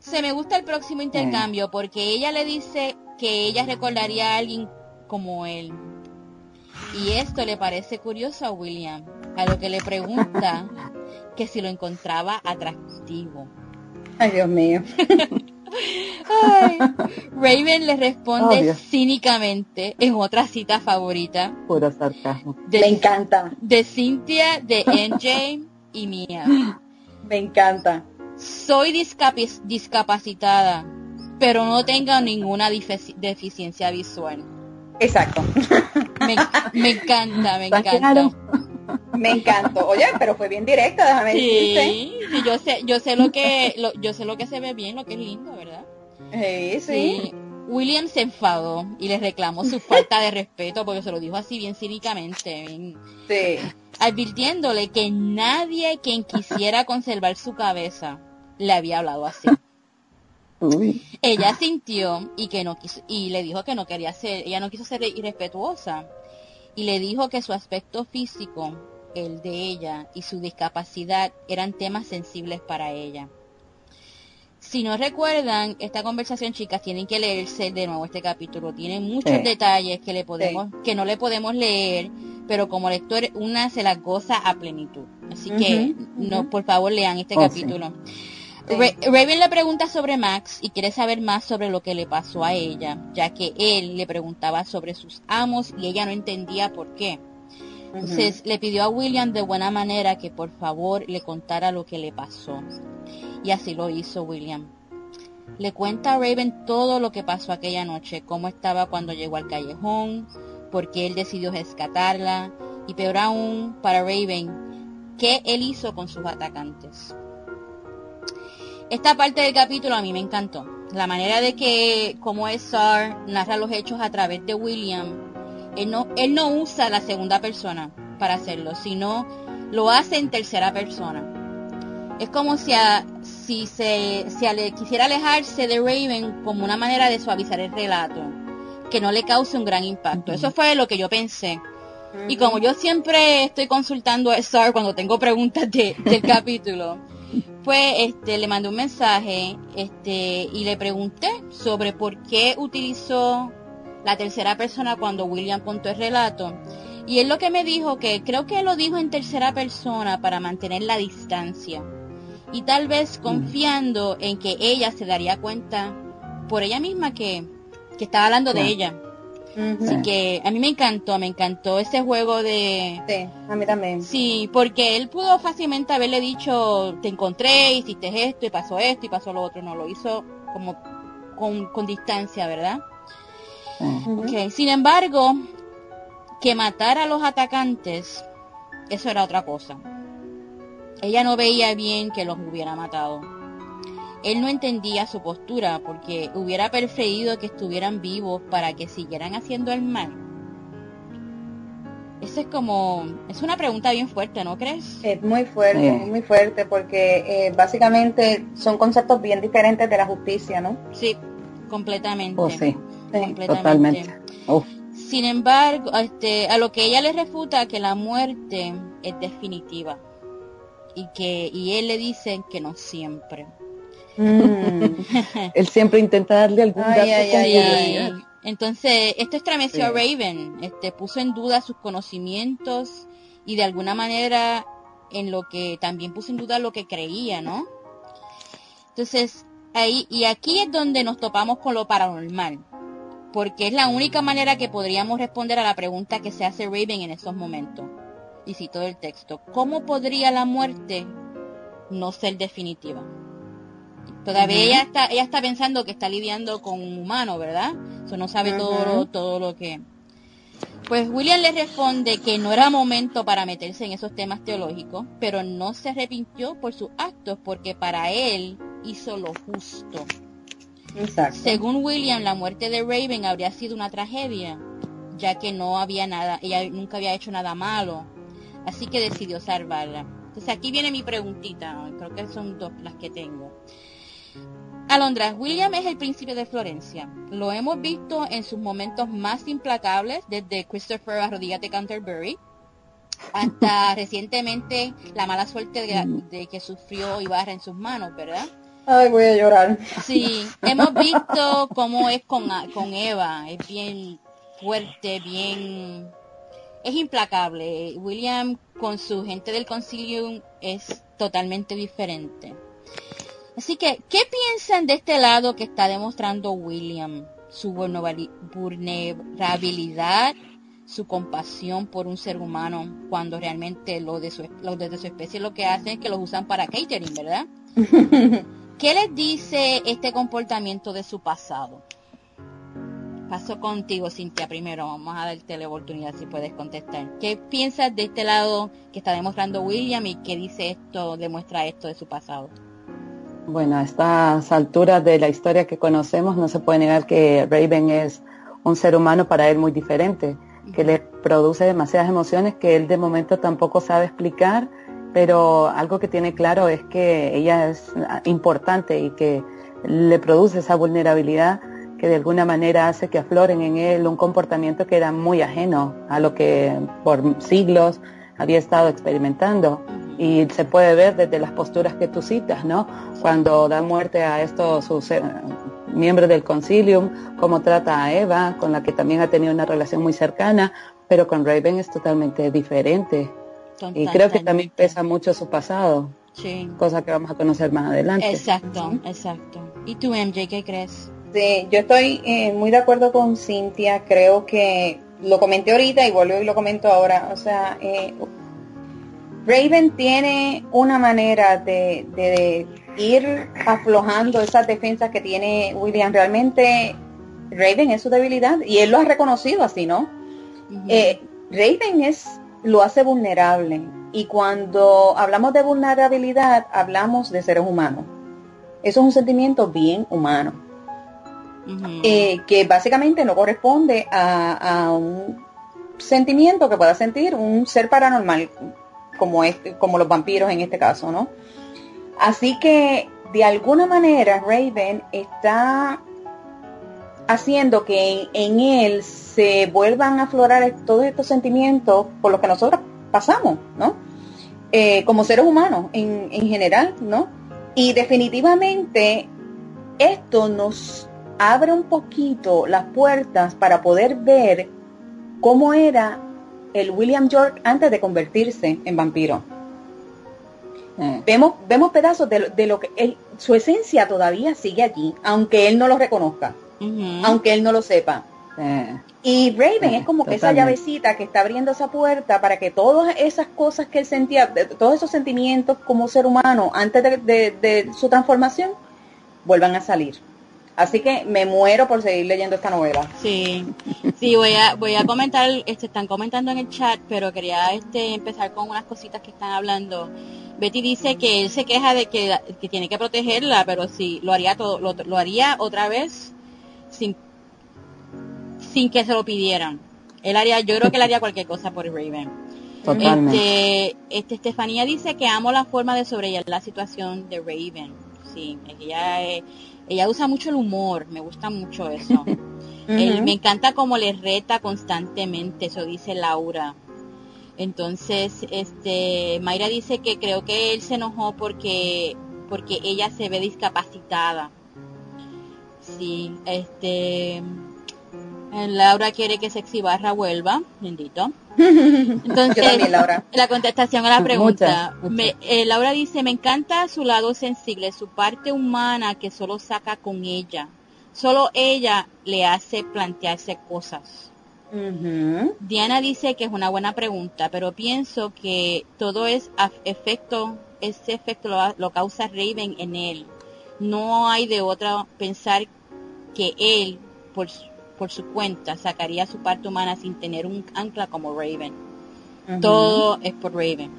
Se me gusta el próximo intercambio porque ella le dice que ella recordaría a alguien como él. Y esto le parece curioso a William, a lo que le pregunta que si lo encontraba atractivo. Ay, Dios mío. Ay. Raven le responde oh, cínicamente en otra cita favorita. Puro sarcasmo. De, me encanta. De Cynthia, de M J y mía. Me encanta. Soy discapac- discapacitada, pero no tengo ninguna dife- deficiencia visual. Exacto. Me, me encanta, me encanta. Me encantó. Oye, pero fue bien directa, déjame sí, decirte. Sí, yo sé, yo sé lo que, lo, yo sé lo que se ve bien, lo que es lindo, ¿verdad? Sí, sí. sí. William se enfadó y le reclamó su falta de respeto porque se lo dijo así bien cínicamente. Bien, sí. Advirtiéndole que nadie quien quisiera conservar su cabeza le había hablado así. Uy. Ella sintió y que no quiso, y le dijo que no quería ser, ella no quiso ser irrespetuosa, y le dijo que su aspecto físico, el de ella, y su discapacidad eran temas sensibles para ella. Si no recuerdan esta conversación, chicas, tienen que leerse de nuevo este capítulo. Tiene muchos sí. detalles que le podemos, sí. que no le podemos leer, pero como lector una se las goza a plenitud. Así uh-huh, que no, uh-huh. por favor lean este oh, capítulo. Sí. Sí. Ra- Raven le pregunta sobre Max y quiere saber más sobre lo que le pasó a ella, ya que él le preguntaba sobre sus amos y ella no entendía por qué. Uh-huh. Entonces le pidió a William de buena manera que por favor le contara lo que le pasó. Y así lo hizo William. Le cuenta a Raven todo lo que pasó aquella noche, cómo estaba cuando llegó al callejón, por qué él decidió rescatarla, y peor aún para Raven, qué él hizo con sus atacantes. Esta parte del capítulo a mí me encantó. La manera de que, como S R narra los hechos a través de William, él no, él no usa la segunda persona para hacerlo, sino lo hace en tercera persona. Es como si, a, si se si ale, quisiera alejarse de Raven como una manera de suavizar el relato, que no le cause un gran impacto. Uh-huh. Eso fue lo que yo pensé. Uh-huh. Y como yo siempre estoy consultando a S R cuando tengo preguntas de, del capítulo, pues este, le mandé un mensaje este, y le pregunté sobre por qué utilizó la tercera persona cuando William contó el relato. Y él lo que me dijo, que creo que lo dijo en tercera persona para mantener la distancia. Y tal vez confiando en que ella se daría cuenta por ella misma que, que estaba hablando yeah. de ella. Uh-huh. Así que a mí me encantó, me encantó ese juego de... Sí, a mí también. Sí, porque él pudo fácilmente haberle dicho, te encontré, hiciste esto, y pasó esto, y pasó lo otro. No, lo hizo como con, con distancia, ¿verdad? Uh-huh. Okay. Sin embargo, que matara a los atacantes, eso era otra cosa. Ella no veía bien que los hubiera matado. Él no entendía su postura porque hubiera preferido que estuvieran vivos para que siguieran haciendo el mal. Eso es como... Es una pregunta bien fuerte, ¿no crees? Es muy fuerte, es muy fuerte porque eh, básicamente son conceptos bien diferentes de la justicia, ¿no? Sí, completamente. Oh, sí, sí, completamente. Totalmente. Oh. Sin embargo, este, a lo que ella le refuta que la muerte es definitiva. Y que y él le dice que no siempre. Mm. Él siempre intenta darle algún dato. Ay, ay, ay, ay. Entonces, esto estremeció sí. a Raven, este, puso en duda sus conocimientos y de alguna manera en lo que también puso en duda lo que creía, ¿no? Entonces, ahí y aquí es donde nos topamos con lo paranormal, porque es la única manera que podríamos responder a la pregunta que se hace Raven en esos momentos. Y cito el texto, ¿cómo podría la muerte no ser definitiva? Todavía uh-huh. ella está ella está pensando que está lidiando con un humano, ¿verdad? Eso no sabe uh-huh. todo, todo lo que... Pues William le responde que no era momento para meterse en esos temas teológicos, pero no se arrepintió por sus actos porque para él hizo lo justo. Exacto. Según William, la muerte de Raven habría sido una tragedia, ya que no había nada, ella nunca había hecho nada malo. Así que decidió salvarla. Entonces aquí viene mi preguntita, creo que son dos las que tengo. Alondra, William es el príncipe de Florencia. Lo hemos visto en sus momentos más implacables, desde Christopher Arrodíllate Canterbury, hasta recientemente la mala suerte de, de que sufrió Ibarra en sus manos, ¿verdad? Ay, voy a llorar. Sí, hemos visto cómo es con, con Eva, es bien fuerte, bien... Es implacable. William con su gente del Consilium es totalmente diferente. Así que, ¿qué piensan de este lado que está demostrando William? Su vulnerabilidad, su compasión por un ser humano, cuando realmente los de su, los de su especie lo que hacen es que los usan para catering, ¿verdad? ¿Qué les dice este comportamiento de su pasado? Paso contigo, Cintia, primero. Vamos a darte la oportunidad si puedes contestar. ¿Qué piensas de este lado que está demostrando William y qué dice esto, demuestra esto de su pasado? Bueno, a estas alturas de la historia que conocemos, no se puede negar que Raven es un ser humano para él muy diferente, que le produce demasiadas emociones que él de momento tampoco sabe explicar pero algo que tiene claro es que ella es importante y que le produce esa vulnerabilidad que de alguna manera hace que afloren en él un comportamiento que era muy ajeno a lo que por siglos había estado experimentando. Y se puede ver desde las posturas que tú citas, ¿no? Cuando da muerte a estos sus eh, miembros del Consilium, cómo trata a Eva, con la que también ha tenido una relación muy cercana, pero con Raven es totalmente diferente. Totalmente. Y creo que también pesa mucho su pasado, sí, cosa que vamos a conocer más adelante. Exacto, exacto. ¿Y tú, M J, qué crees? Sí, yo estoy eh, muy de acuerdo con Cynthia. Creo que lo comenté ahorita y vuelvo y lo comento ahora. O sea, eh, Raven tiene una manera de, de, de ir aflojando esas defensas que tiene William. Realmente Raven es su debilidad y él lo ha reconocido así, ¿no? Uh-huh. Eh, Raven es, lo hace vulnerable, y cuando hablamos de vulnerabilidad hablamos de seres humanos. Eso es un sentimiento bien humano. Uh-huh. Eh, que básicamente no corresponde a, a un sentimiento que pueda sentir un ser paranormal como este, como los vampiros en este caso, ¿no? Así que de alguna manera Raven está haciendo que en, en él se vuelvan a aflorar todos estos sentimientos por los que nosotros pasamos, ¿no? Eh, como seres humanos en, en general, ¿no? Y definitivamente esto nos abre un poquito las puertas para poder ver cómo era el William York antes de convertirse en vampiro. Mm. Vemos, vemos pedazos de, de lo que él, su esencia todavía sigue allí, aunque él no lo reconozca, mm-hmm, aunque él no lo sepa. Mm. Y Raven mm, es como que totalmente. Esa llavecita que está abriendo esa puerta para que todas esas cosas que él sentía, todos esos sentimientos como ser humano antes de, de, de su transformación, vuelvan a salir. Así que me muero por seguir leyendo esta novela. Sí, sí, voy a voy a comentar, este, están comentando en el chat, pero quería este empezar con unas cositas que están hablando. Betty dice que él se queja de que, que tiene que protegerla, pero sí, lo haría todo, lo, lo haría otra vez sin, sin que se lo pidieran. Él haría, yo creo que él haría cualquier cosa por Raven. Totalmente. Este, este, Estefanía dice que amo la forma de sobrellevar la situación de Raven. Sí, ella es... Eh, Ella usa mucho el humor, me gusta mucho eso. Uh-huh. Él, me encanta cómo le reta constantemente, eso dice Laura. Entonces, este, Mayra dice que creo que él se enojó porque porque ella se ve discapacitada. Sí, este, Laura quiere que Sexy Barra vuelva, bendito. Entonces, yo también, Laura. La contestación a la pregunta, muchas, muchas. Me, eh, Laura dice, me encanta su lado sensible, su parte humana que solo saca con ella, solo ella le hace plantearse cosas. Uh-huh. Diana dice que es una buena pregunta, pero pienso que todo es af- efecto, ese efecto lo, lo causa Raven en él. No hay de otra pensar que él por su por su cuenta sacaría su parte humana sin tener un ancla como Raven. Uh-huh. Todo es por Raven.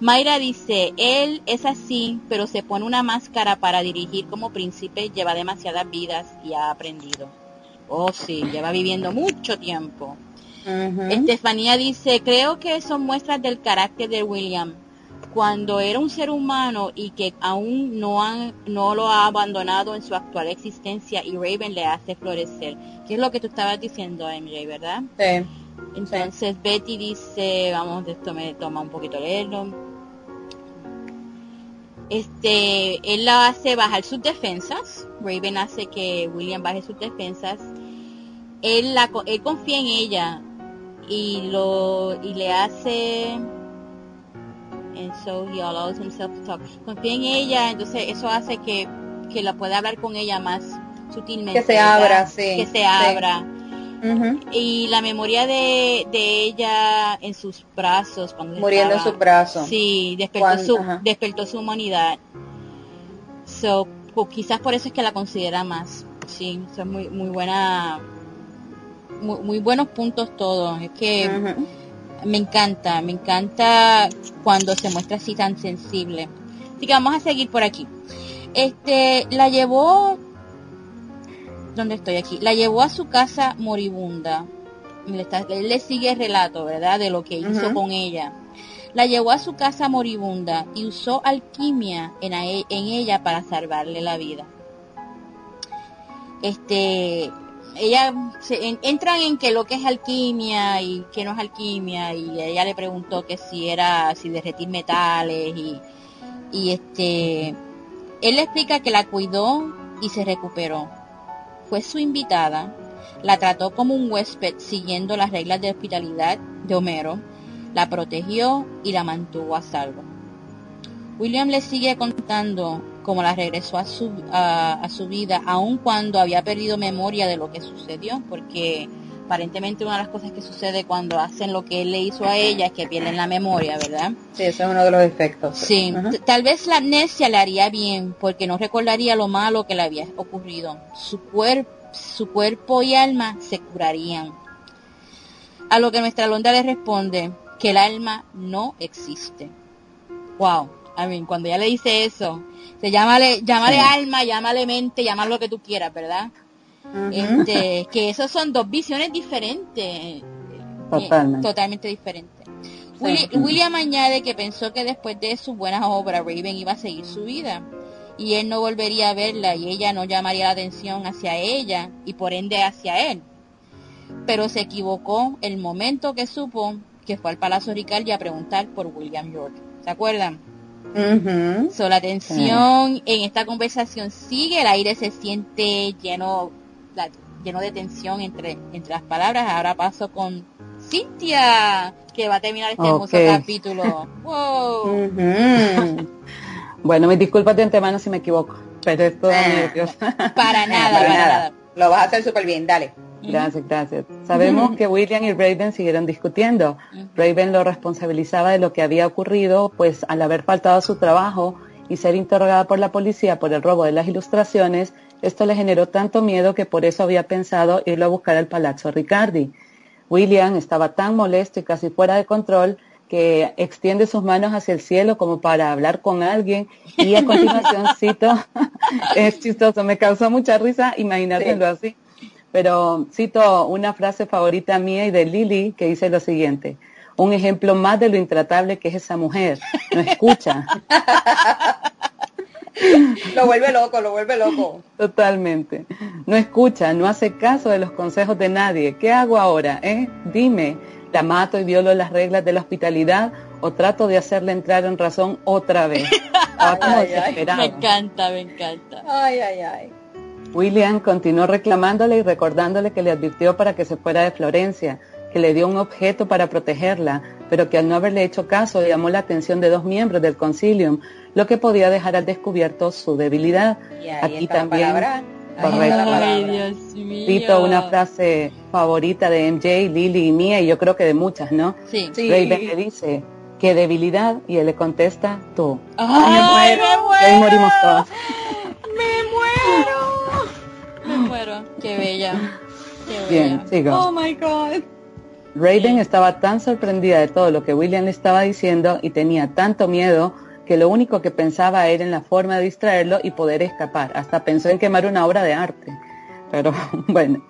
Mayra dice, él es así, pero se pone una máscara para dirigir como príncipe, lleva demasiadas vidas y ha aprendido. Oh sí, lleva viviendo mucho tiempo. Uh-huh. Estefanía dice, creo que son muestras del carácter de William cuando era un ser humano y que aún no han, no lo ha abandonado en su actual existencia, y Raven le hace florecer, que es lo que tú estabas diciendo, M J, ¿verdad? Sí. Entonces sí. Betty dice, vamos, esto me toma un poquito leerlo. Este, él la hace bajar sus defensas, Raven hace que William baje sus defensas, él la, él confía en ella y lo, y le hace... And so he allows himself to talk. Confía en ella, entonces eso hace que, que la pueda hablar con ella más sutilmente. Que se abra, sí. Que se sí. abra. Uh-huh. Y la memoria de, de ella en sus brazos. Cuando muriendo estaba, en sus brazos. Sí, despertó, cuando, su, uh-huh. despertó su humanidad. So, pues, quizás por eso es que la considera más. Sí, eso es muy, muy buena. Muy, muy buenos puntos todos. Es que... Uh-huh. Me encanta, me encanta cuando se muestra así tan sensible. Así que vamos a seguir por aquí. Este, la llevó... ¿Dónde estoy aquí? La llevó a su casa moribunda. Él le sigue el relato, ¿verdad? De lo que hizo uh-huh. con ella. la llevó a su casa moribunda y usó alquimia en, a, en ella para salvarle la vida. Este, ella se, en, entran en que lo que es alquimia y que no es alquimia, y ella le preguntó que si era, si derretir metales, y, y este, él le explica que la cuidó y se recuperó. Fue su invitada, la trató como un huésped siguiendo las reglas de hospitalidad de Homero, la protegió y la mantuvo a salvo. William le sigue contando cómo la regresó a su, a, a su vida, aun cuando había perdido memoria de lo que sucedió, porque aparentemente una de las cosas que sucede cuando hacen lo que él le hizo a ella es que pierden la memoria, ¿verdad? Sí, eso es uno de los efectos. Sí, uh-huh. Tal vez la amnesia le haría bien, porque no recordaría lo malo que le había ocurrido. Su, cuerp- su cuerpo y alma se curarían. A lo que nuestra Alondra le responde que el alma no existe. Wow, I mean, cuando ella le dice eso, se llámale, llámale sí. alma, llámale mente, llámale lo que tú quieras, ¿verdad? Uh-huh. Este, que esos son dos visiones diferentes, totalmente, eh, totalmente diferentes. Sí, Willy, sí. William añade que pensó que después de sus buenas obras Raven iba a seguir su vida y él no volvería a verla y ella no llamaría la atención hacia ella y por ende hacia él, pero se equivocó el momento que supo que fue al Palacio Ricaldi a preguntar por William York. ¿Se acuerdan? Uh-huh. So, la tensión sí. en esta conversación sigue, el aire se siente lleno La, lleno de tensión entre, entre las palabras. Ahora paso con Cintia, que va a terminar este okay. hermoso capítulo. Wow. Mm-hmm. Bueno, mis disculpas de antemano si me equivoco, pero esto es muy nervioso. Para nada, para, para nada. nada. Lo vas a hacer súper bien, dale. Gracias, gracias. Sabemos mm-hmm. que William y Raven siguieron discutiendo. Mm-hmm. Raven lo responsabilizaba de lo que había ocurrido, pues al haber faltado a su trabajo y ser interrogada por la policía por el robo de las ilustraciones, esto le generó tanto miedo que por eso había pensado irlo a buscar al Palazzo Ricaldi. William estaba tan molesto y casi fuera de control que extiende sus manos hacia el cielo como para hablar con alguien y a continuación cito, es chistoso, me causó mucha risa imaginárselo sí. así, pero cito una frase favorita mía y de Lily que dice lo siguiente: un ejemplo más de lo intratable que es esa mujer, no escucha. Lo vuelve loco, lo vuelve loco. Totalmente. No escucha, no hace caso de los consejos de nadie. ¿Qué hago ahora? ¿Eh? Dime, ¿la mato y violo las reglas de la hospitalidad o trato de hacerle entrar en razón otra vez? Ay, ay, ay. Me encanta, me encanta. Ay, ay, ay. William continuó reclamándole y recordándole que le advirtió para que se fuera de Florencia, que le dio un objeto para protegerla, pero que al no haberle hecho caso llamó la atención de dos miembros del Consilium, lo que podía dejar al descubierto su debilidad. Y ahí aquí está también, la correcto. Ay, Dios mío. Cito una frase favorita de M J, Lily y mía, y yo creo que de muchas, ¿no? Sí. sí. Raven le dice, ¿qué debilidad? Y él le contesta, tú. ¡Ay, me muero! ¡Me muero! Y ahí morimos todos. ¡Me muero! ¡Me muero! ¡Qué bella! ¡Qué bella! Bien, sigo. ¡Oh, my God! Raven estaba tan sorprendida de todo lo que William le estaba diciendo y tenía tanto miedo que lo único que pensaba era en la forma de distraerlo y poder escapar. Hasta pensó en quemar una obra de arte. Pero bueno,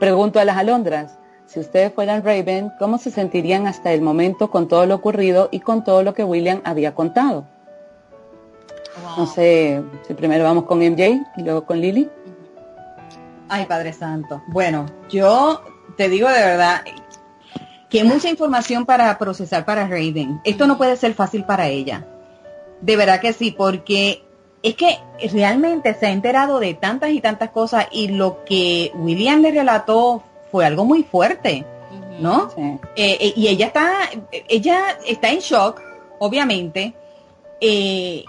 pregunto a las alondras, si ustedes fueran Raven, ¿cómo se sentirían hasta el momento con todo lo ocurrido y con todo lo que William había contado? Wow. No sé, si primero vamos con M J y luego con Lily. Ay, Padre Santo. Bueno, yo te digo de verdad que mucha información para procesar para Raven. Esto no puede ser fácil para ella. De verdad que sí, porque es que realmente se ha enterado de tantas y tantas cosas y lo que William le relató fue algo muy fuerte, ¿no? Sí. Eh, eh, y ella está, ella está en shock, obviamente. Eh,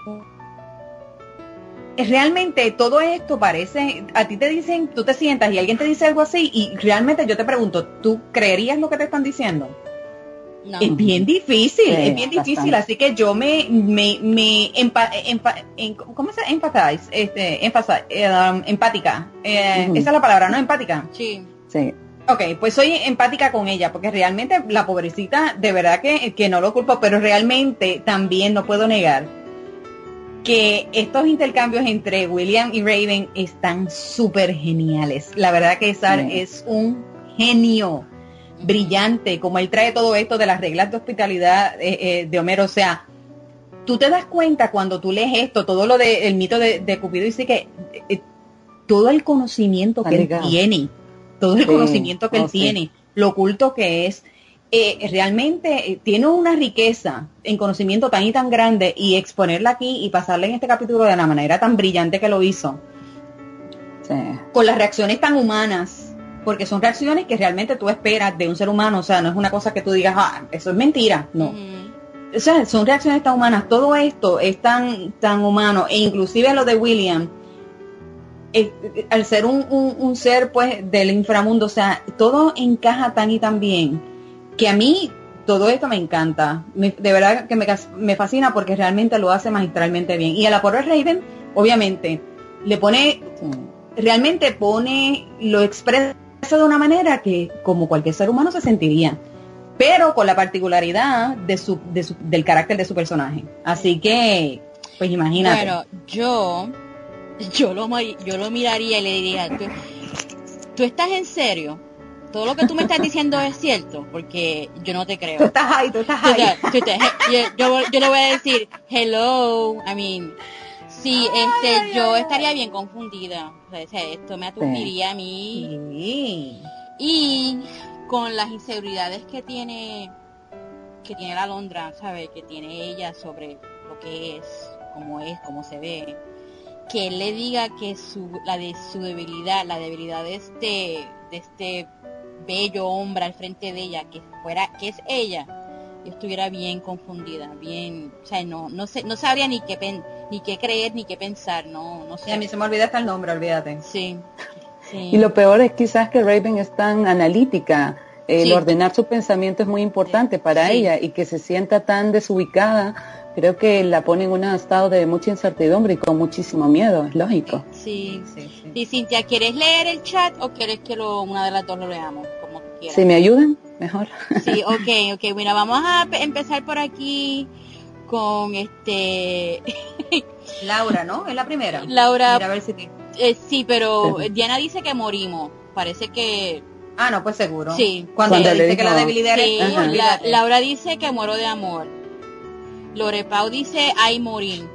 realmente todo esto parece, a ti te dicen, tú te sientas y alguien te dice algo así y realmente yo te pregunto, ¿tú creerías lo que te están diciendo? No. Es bien difícil, sí, es bien bastante. difícil, así que yo me, me, me empa, empa, en, ¿cómo se empatize? Este, empatize, um, empática, eh, uh-huh. esa es la palabra, ¿no? Empática. Sí. Sí. Okay, pues soy empática con ella, porque realmente la pobrecita, de verdad que, que no lo culpo, pero realmente también no puedo negar que estos intercambios entre William y Raven están súper geniales. La verdad que Sar sí. es un genio. brillante, como él trae todo esto de las reglas de hospitalidad eh, eh, de Homero. O sea, tú te das cuenta cuando tú lees esto, todo lo del de, mito de, de Cupido, dice que eh, todo el conocimiento que él tiene, todo el sí, conocimiento que oh, él sí. tiene, lo oculto que es, eh, realmente eh, tiene una riqueza en conocimiento tan y tan grande, y exponerla aquí y pasarla en este capítulo de la manera tan brillante que lo hizo, sí. con las reacciones tan humanas, porque son reacciones que realmente tú esperas de un ser humano. O sea, no es una cosa que tú digas, ah, eso es mentira, no. Mm. O sea, son reacciones tan humanas, todo esto es tan, tan humano, e inclusive lo de William, Eh, eh, al ser un, un, un ser pues del inframundo, o sea, todo encaja tan y tan bien, que a mí todo esto me encanta, me, de verdad que me, me fascina, porque realmente lo hace magistralmente bien. Y a la pobre Raven, obviamente, le pone, realmente pone, lo expresa de una manera que como cualquier ser humano se sentiría, pero con la particularidad de su, de su, del carácter de su personaje. Así que, pues imagínate. Bueno, yo... Yo lo, yo lo miraría y le diría, ¿tú, tú estás en serio? Todo lo que tú me estás diciendo es cierto, porque yo no te creo. Tú estás ahí, tú estás ahí. Yo, yo le voy a decir, hello, I mean, sí, este, yo estaría bien confundida. O sea, esto me aturdiría a mí. Y con las inseguridades que tiene, que tiene la Alondra, ¿sabes? Que tiene ella sobre lo que es, cómo es, cómo se ve. Que él le diga que su, la de su debilidad, la debilidad de este, de este bello hombre al frente de ella, que fuera, que es ella, yo estuviera bien confundida, bien, o sea, no, no sé, no sabría ni qué pen, ni qué creer, ni qué pensar, no, no sé. Y a mí se me olvida hasta el nombre, olvídate. Sí, sí. Y lo peor es quizás que Raven es tan analítica. El sí. ordenar su pensamiento es muy importante sí. para sí. ella, y que se sienta tan desubicada, creo que la pone en un estado de mucha incertidumbre y con muchísimo miedo, es lógico. Sí, sí, sí. sí. Y Cintia, ¿quieres leer el chat o quieres que lo, una de las dos lo leamos? Como quieras. Si me ayudan, mejor. Sí, ok, ok. Bueno, vamos a empezar por aquí con este... Laura, ¿no? Es la primera. Laura. Mira, a ver si te... eh, sí, pero sí. Diana dice que morimos. Parece que... Ah, no, pues seguro. Sí. Cuando, Cuando dice que la debilidad sí, es... La, Laura dice que muero de amor. Lorepau dice, ay, morín.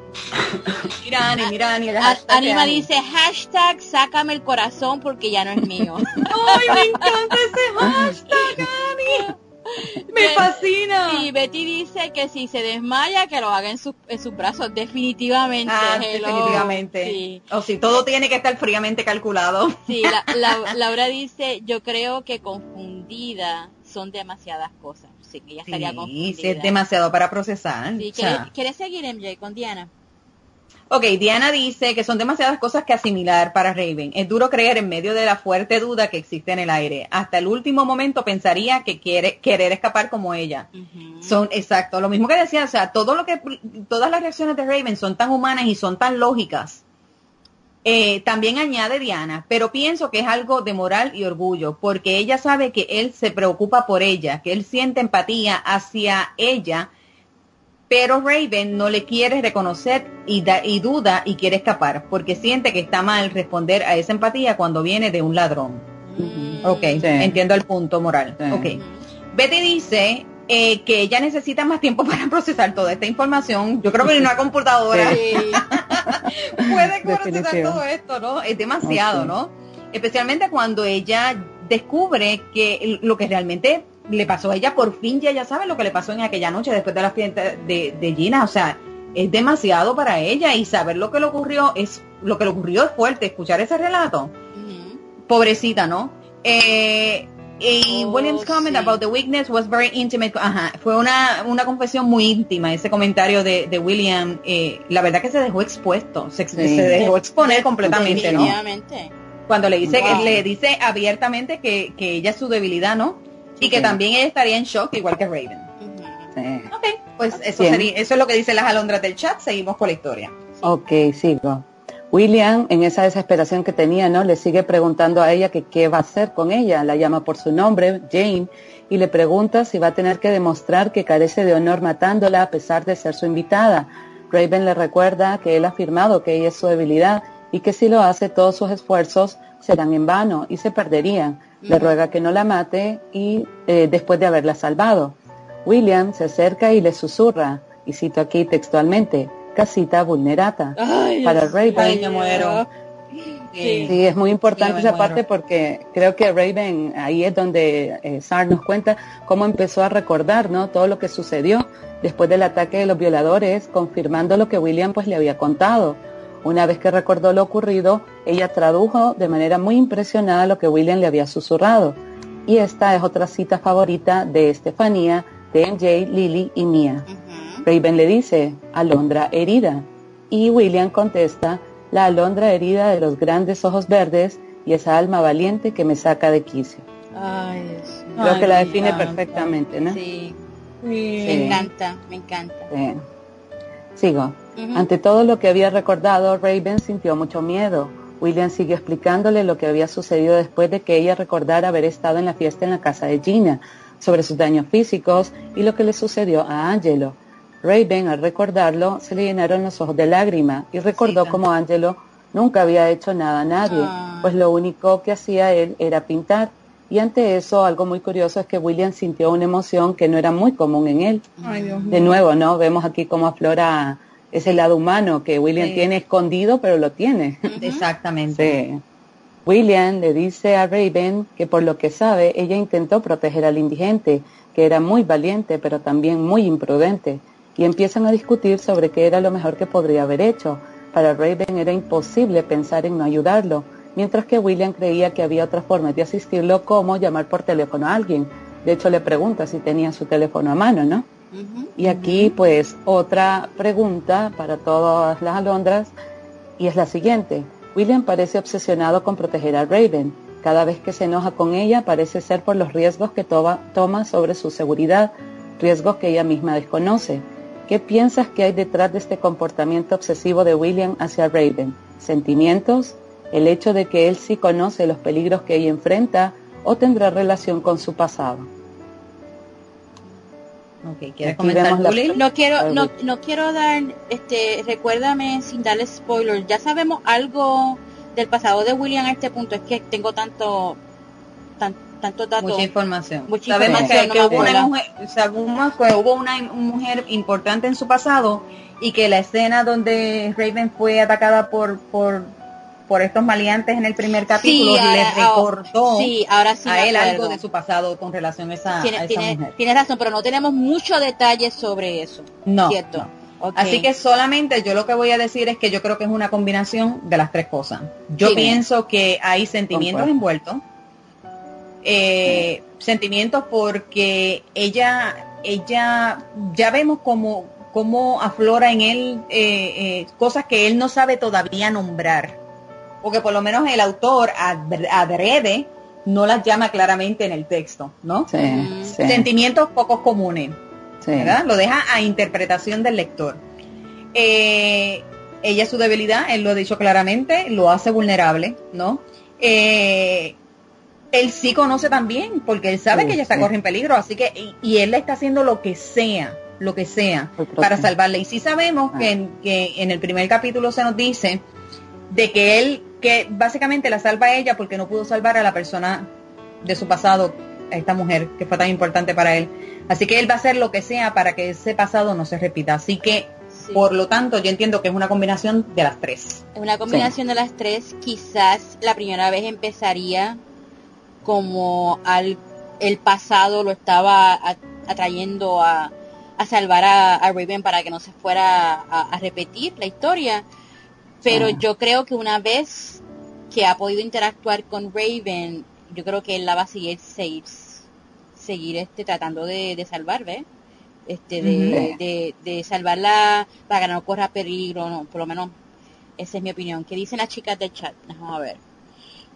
Mira, Ani, mira, Ani. Anima dice, hashtag, sácame el corazón porque ya no es mío. Ay, me encanta ese hashtag, Ani. Me fascina. Y sí, Betty dice que si se desmaya, que lo haga en sus, en sus brazos. Definitivamente. Ah, definitivamente. Sí. O si todo tiene que estar fríamente calculado. Sí, la, la, Laura dice, yo creo que confundida son demasiadas cosas. Sí, que ella sí, estaría confundida. Sí, es demasiado para procesar. Sí, ¿quieres, ¿quieres seguir, M J, con Diana? Ok, Diana dice que son demasiadas cosas que asimilar para Raven. Es duro creer en medio de la fuerte duda que existe en el aire. Hasta el último momento pensaría que quiere querer escapar como ella. Uh-huh. Son, exacto, lo mismo que decía, o sea, todo lo que, todas las reacciones de Raven son tan humanas y son tan lógicas. Eh, también añade Diana, pero pienso que es algo de moral y orgullo, porque ella sabe que él se preocupa por ella, que él siente empatía hacia ella, pero Raven no le quiere reconocer y, da, y duda y quiere escapar, porque siente que está mal responder a esa empatía cuando viene de un ladrón. Mm. Ok, sí. Entiendo el punto moral. Sí. Okay. Betty dice eh, que ella necesita más tiempo para procesar toda esta información. Yo creo que en una computadora sí. puede procesar Definitivo. Todo esto, ¿no? Es demasiado, okay. ¿no? Especialmente cuando ella descubre que lo que realmente... le pasó a ella, por fin ya ella sabe lo que le pasó en aquella noche después de la fiesta de, de Gina. O sea, es demasiado para ella, y saber lo que le ocurrió es lo que le ocurrió es fuerte, escuchar ese relato. Uh-huh. Pobrecita, ¿no? Eh, eh, oh, William's comment sí. about the weakness was very intimate. Ajá, fue una, una confesión muy íntima, ese comentario de, de William. Eh, la verdad que se dejó expuesto, se, sí. se dejó exponer completamente, ¿no? Cuando le dice, wow. le dice abiertamente que, que ella es su debilidad, ¿no? Y que sí. también ella estaría en shock, igual que Raven. Sí. Ok, pues eso, sería, eso es lo que dicen las alondras del chat. Seguimos con la historia. Sí. Ok, sigo. William, en esa desesperación que tenía, ¿no? Le sigue preguntando a ella que qué va a hacer con ella. La llama por su nombre, Jane, y le pregunta si va a tener que demostrar que carece de honor matándola a pesar de ser su invitada. Raven le recuerda que él ha afirmado que ella es su debilidad y que si lo hace, todos sus esfuerzos serán en vano y se perderían. le ruega que no la mate y eh, después de haberla salvado. William se acerca y le susurra, y cito aquí textualmente, casita vulnerata. Ay, para Raven. Ay, me muero. Sí, sí, es muy importante esa parte porque creo que Raven, ahí es donde eh, Sar nos cuenta cómo empezó a recordar, ¿no?, todo lo que sucedió después del ataque de los violadores, confirmando lo que William pues le había contado. Una vez que recordó lo ocurrido, ella tradujo de manera muy impresionada lo que William le había susurrado. Y esta es otra cita favorita de Estefanía, de M J, Lily y Mia. Uh-huh. Raven le dice, alondra herida. Y William contesta, la alondra herida de los grandes ojos verdes y esa alma valiente que me saca de quicio. Ay, sí. Creo ay, que la define ay, perfectamente, ¿no? Sí. Sí. Me encanta, me encanta. Sí. Sigo. Uh-huh. Ante todo lo que había recordado, Raven sintió mucho miedo. William siguió explicándole lo que había sucedido después de que ella recordara haber estado en la fiesta en la casa de Gina, sobre sus daños físicos y lo que le sucedió a Angelo. Raven, al recordarlo, se le llenaron los ojos de lágrima y recordó sí, cómo Angelo nunca había hecho nada a nadie, ah. pues lo único que hacía él era pintar. Y ante eso, algo muy curioso es que William sintió una emoción que no era muy común en él. Ay, Dios mío. De nuevo, ¿no? Vemos aquí cómo aflora ese lado humano que William sí. tiene escondido, pero lo tiene. Uh-huh. Exactamente. Sí. William le dice a Raven que por lo que sabe, ella intentó proteger al indigente, que era muy valiente, pero también muy imprudente. Y empiezan a discutir sobre qué era lo mejor que podría haber hecho. Para Raven era imposible pensar en no ayudarlo, mientras que William creía que había otras formas de asistirlo, como llamar por teléfono a alguien. De hecho, le pregunta si tenía su teléfono a mano, ¿no? Uh-huh, y aquí, uh-huh. pues, otra pregunta para todas las alondras, y es la siguiente. William parece obsesionado con proteger a Raven. Cada vez que se enoja con ella, parece ser por los riesgos que to- toma sobre su seguridad, riesgos que ella misma desconoce. ¿Qué piensas que hay detrás de este comportamiento obsesivo de William hacia Raven? ¿Sentimientos? ¿El hecho de que él sí conoce los peligros que ella enfrenta o tendrá relación con su pasado? Okay, ¿quieres comenzar, Juli? La... No quiero, no, no quiero dar, este, recuérdame sin darle spoilers. Ya sabemos algo del pasado de William a este punto. Es que tengo tanto, tan, tanto dato. Mucha información. Mucha sabemos información, que, no que, hubo una mujer, sabemos que hubo una mujer importante en su pasado y que la escena donde Raven fue atacada por, por, por estos maleantes en el primer capítulo, sí, ahora, les recordó sí, ahora sí a él algo de su pasado con relación a esa, tiene, a esa tiene, mujer. Tienes razón, pero no tenemos mucho detalle sobre eso. No. ¿Cierto? no. Okay. Así que solamente yo lo que voy a decir es que yo creo que es una combinación de las tres cosas. Yo sí, pienso bien. que hay sentimientos envueltos. Eh, sí. Sentimientos porque ella, ella ya vemos como, como aflora en él eh, eh, cosas que él no sabe todavía nombrar. Porque por lo menos el autor adrede no las llama claramente en el texto, ¿no? Sí, sí. Sentimientos pocos comunes, sí. ¿verdad? Lo deja a interpretación del lector. Eh, ella es su debilidad, él lo ha dicho claramente, lo hace vulnerable, ¿no? Eh, él sí conoce también, porque él sabe sí, que ella está sí. corriendo peligro, así que y, y él le está haciendo lo que sea, lo que sea, para salvarla. Y sí sabemos ah. que, en, que en el primer capítulo se nos dice de que él, que básicamente la salva a ella porque no pudo salvar a la persona de su pasado, a esta mujer que fue tan importante para él. Así que él va a hacer lo que sea para que ese pasado no se repita. Así que, sí. por lo tanto, yo entiendo que es una combinación de las tres. Es una combinación sí. de las tres. Quizás la primera vez empezaría como al el pasado lo estaba atrayendo a, a salvar a, a Raven para que no se fuera a, a repetir la historia. Pero yo creo que una vez que ha podido interactuar con Raven, yo creo que él la va a seguir seguir, seguir este, tratando de, de salvar, ¿ves? Este, de, de, de salvarla para que no corra peligro, no, por lo menos esa es mi opinión. ¿Qué dicen las chicas del chat? Vamos a ver.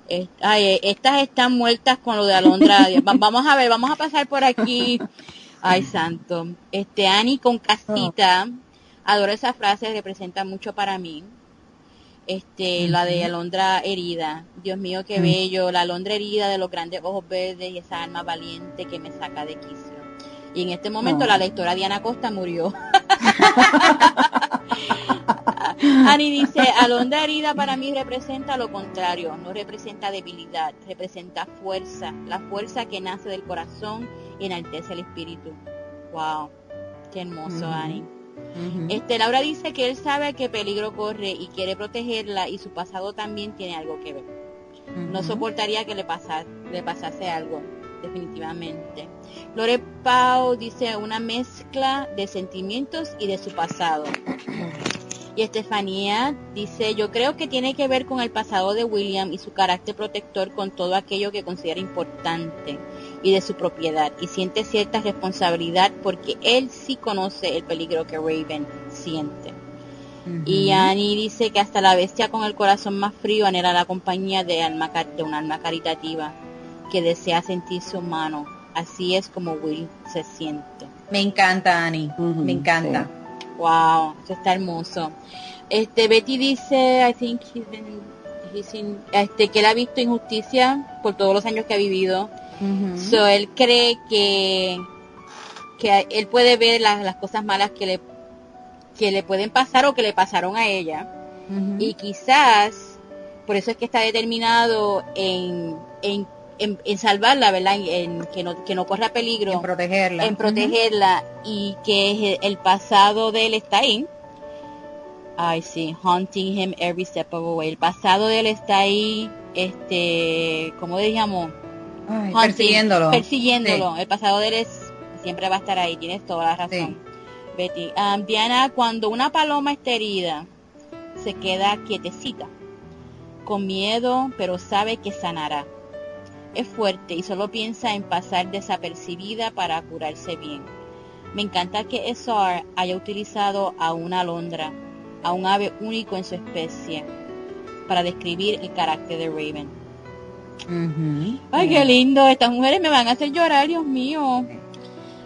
Est- Ay, estas están muertas con lo de Alondra. Vamos a ver, vamos a pasar por aquí. Ay, santo. Este, Annie con casita. Adoro esa frase, representa mucho para mí. Este, uh-huh. la de alondra herida. Dios mío, qué uh-huh. bello. La alondra herida de los grandes ojos verdes y esa alma valiente que me saca de quicio. Y en este momento uh-huh. la lectora Diana Costa murió. Annie dice, Alondra herida para mí representa lo contrario, no representa debilidad, representa fuerza, la fuerza que nace del corazón y enaltece el espíritu. Wow, qué hermoso, uh-huh. Annie. Uh-huh. Este, Laura dice que él sabe qué peligro corre y quiere protegerla y su pasado también tiene algo que ver. Uh-huh. No soportaría que le pasase, le pasase algo, definitivamente. Lore Pau dice una mezcla de sentimientos y de su pasado. Y Estefanía dice, yo creo que tiene que ver con el pasado de William y su carácter protector con todo aquello que considera importante y de su propiedad, y siente cierta responsabilidad porque él sí conoce el peligro que Raven siente. Uh-huh. Y Annie dice que hasta la bestia con el corazón más frío anhela la compañía de, alma, de un alma caritativa que desea sentirse humano. Así es como Will se siente. Me encanta, Annie. Uh-huh, me encanta. Sí. Wow, eso está hermoso. Este, Betty dice, I think he's been, he's in, este, que él ha visto injusticia por todos los años que ha vivido. Uh-huh. So, él cree que, que él puede ver las, las cosas malas que le, que le pueden pasar o que le pasaron a ella. Uh-huh. Y quizás, por eso es que está determinado en, en En, en salvarla, ¿verdad? En, en que no que no corra peligro, en protegerla, en protegerla uh-huh. y que el, el pasado de él está ahí. Ay, sí, haunting him every step of the way. El pasado de él está ahí, este, ¿cómo diríamos? Ay, haunting, persiguiéndolo, persiguiéndolo. Sí. El pasado de él es, siempre va a estar ahí. Tienes toda la razón, sí. Betty. Um, Diana, cuando una paloma está herida, se queda quietecita, con miedo, pero sabe que sanará. Es fuerte y solo piensa en pasar desapercibida para curarse bien. Me encanta que S R haya utilizado a una alondra, a un ave único en su especie, para describir el carácter de Raven. Uh-huh. Ay, qué lindo. Estas mujeres me van a hacer llorar, Dios mío.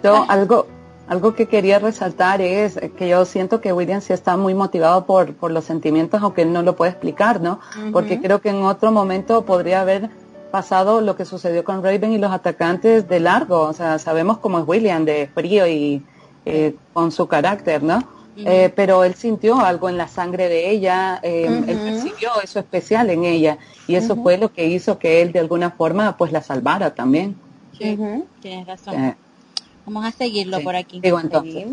No, algo, algo que quería resaltar es que yo siento que William sí está muy motivado por, por los sentimientos, aunque él no lo puede explicar, ¿no? Uh-huh. Porque creo que en otro momento podría haber pasado lo que sucedió con Raven y los atacantes de largo. O sea, sabemos cómo es William, de frío y eh, con su carácter, ¿no? Uh-huh. Eh, pero él sintió algo en la sangre de ella, eh, uh-huh. él percibió eso especial en ella y eso uh-huh. fue lo que hizo que él de alguna forma pues la salvara también. Sí, uh-huh. tienes razón. Eh. Vamos a seguirlo sí. por aquí. Digo, entonces,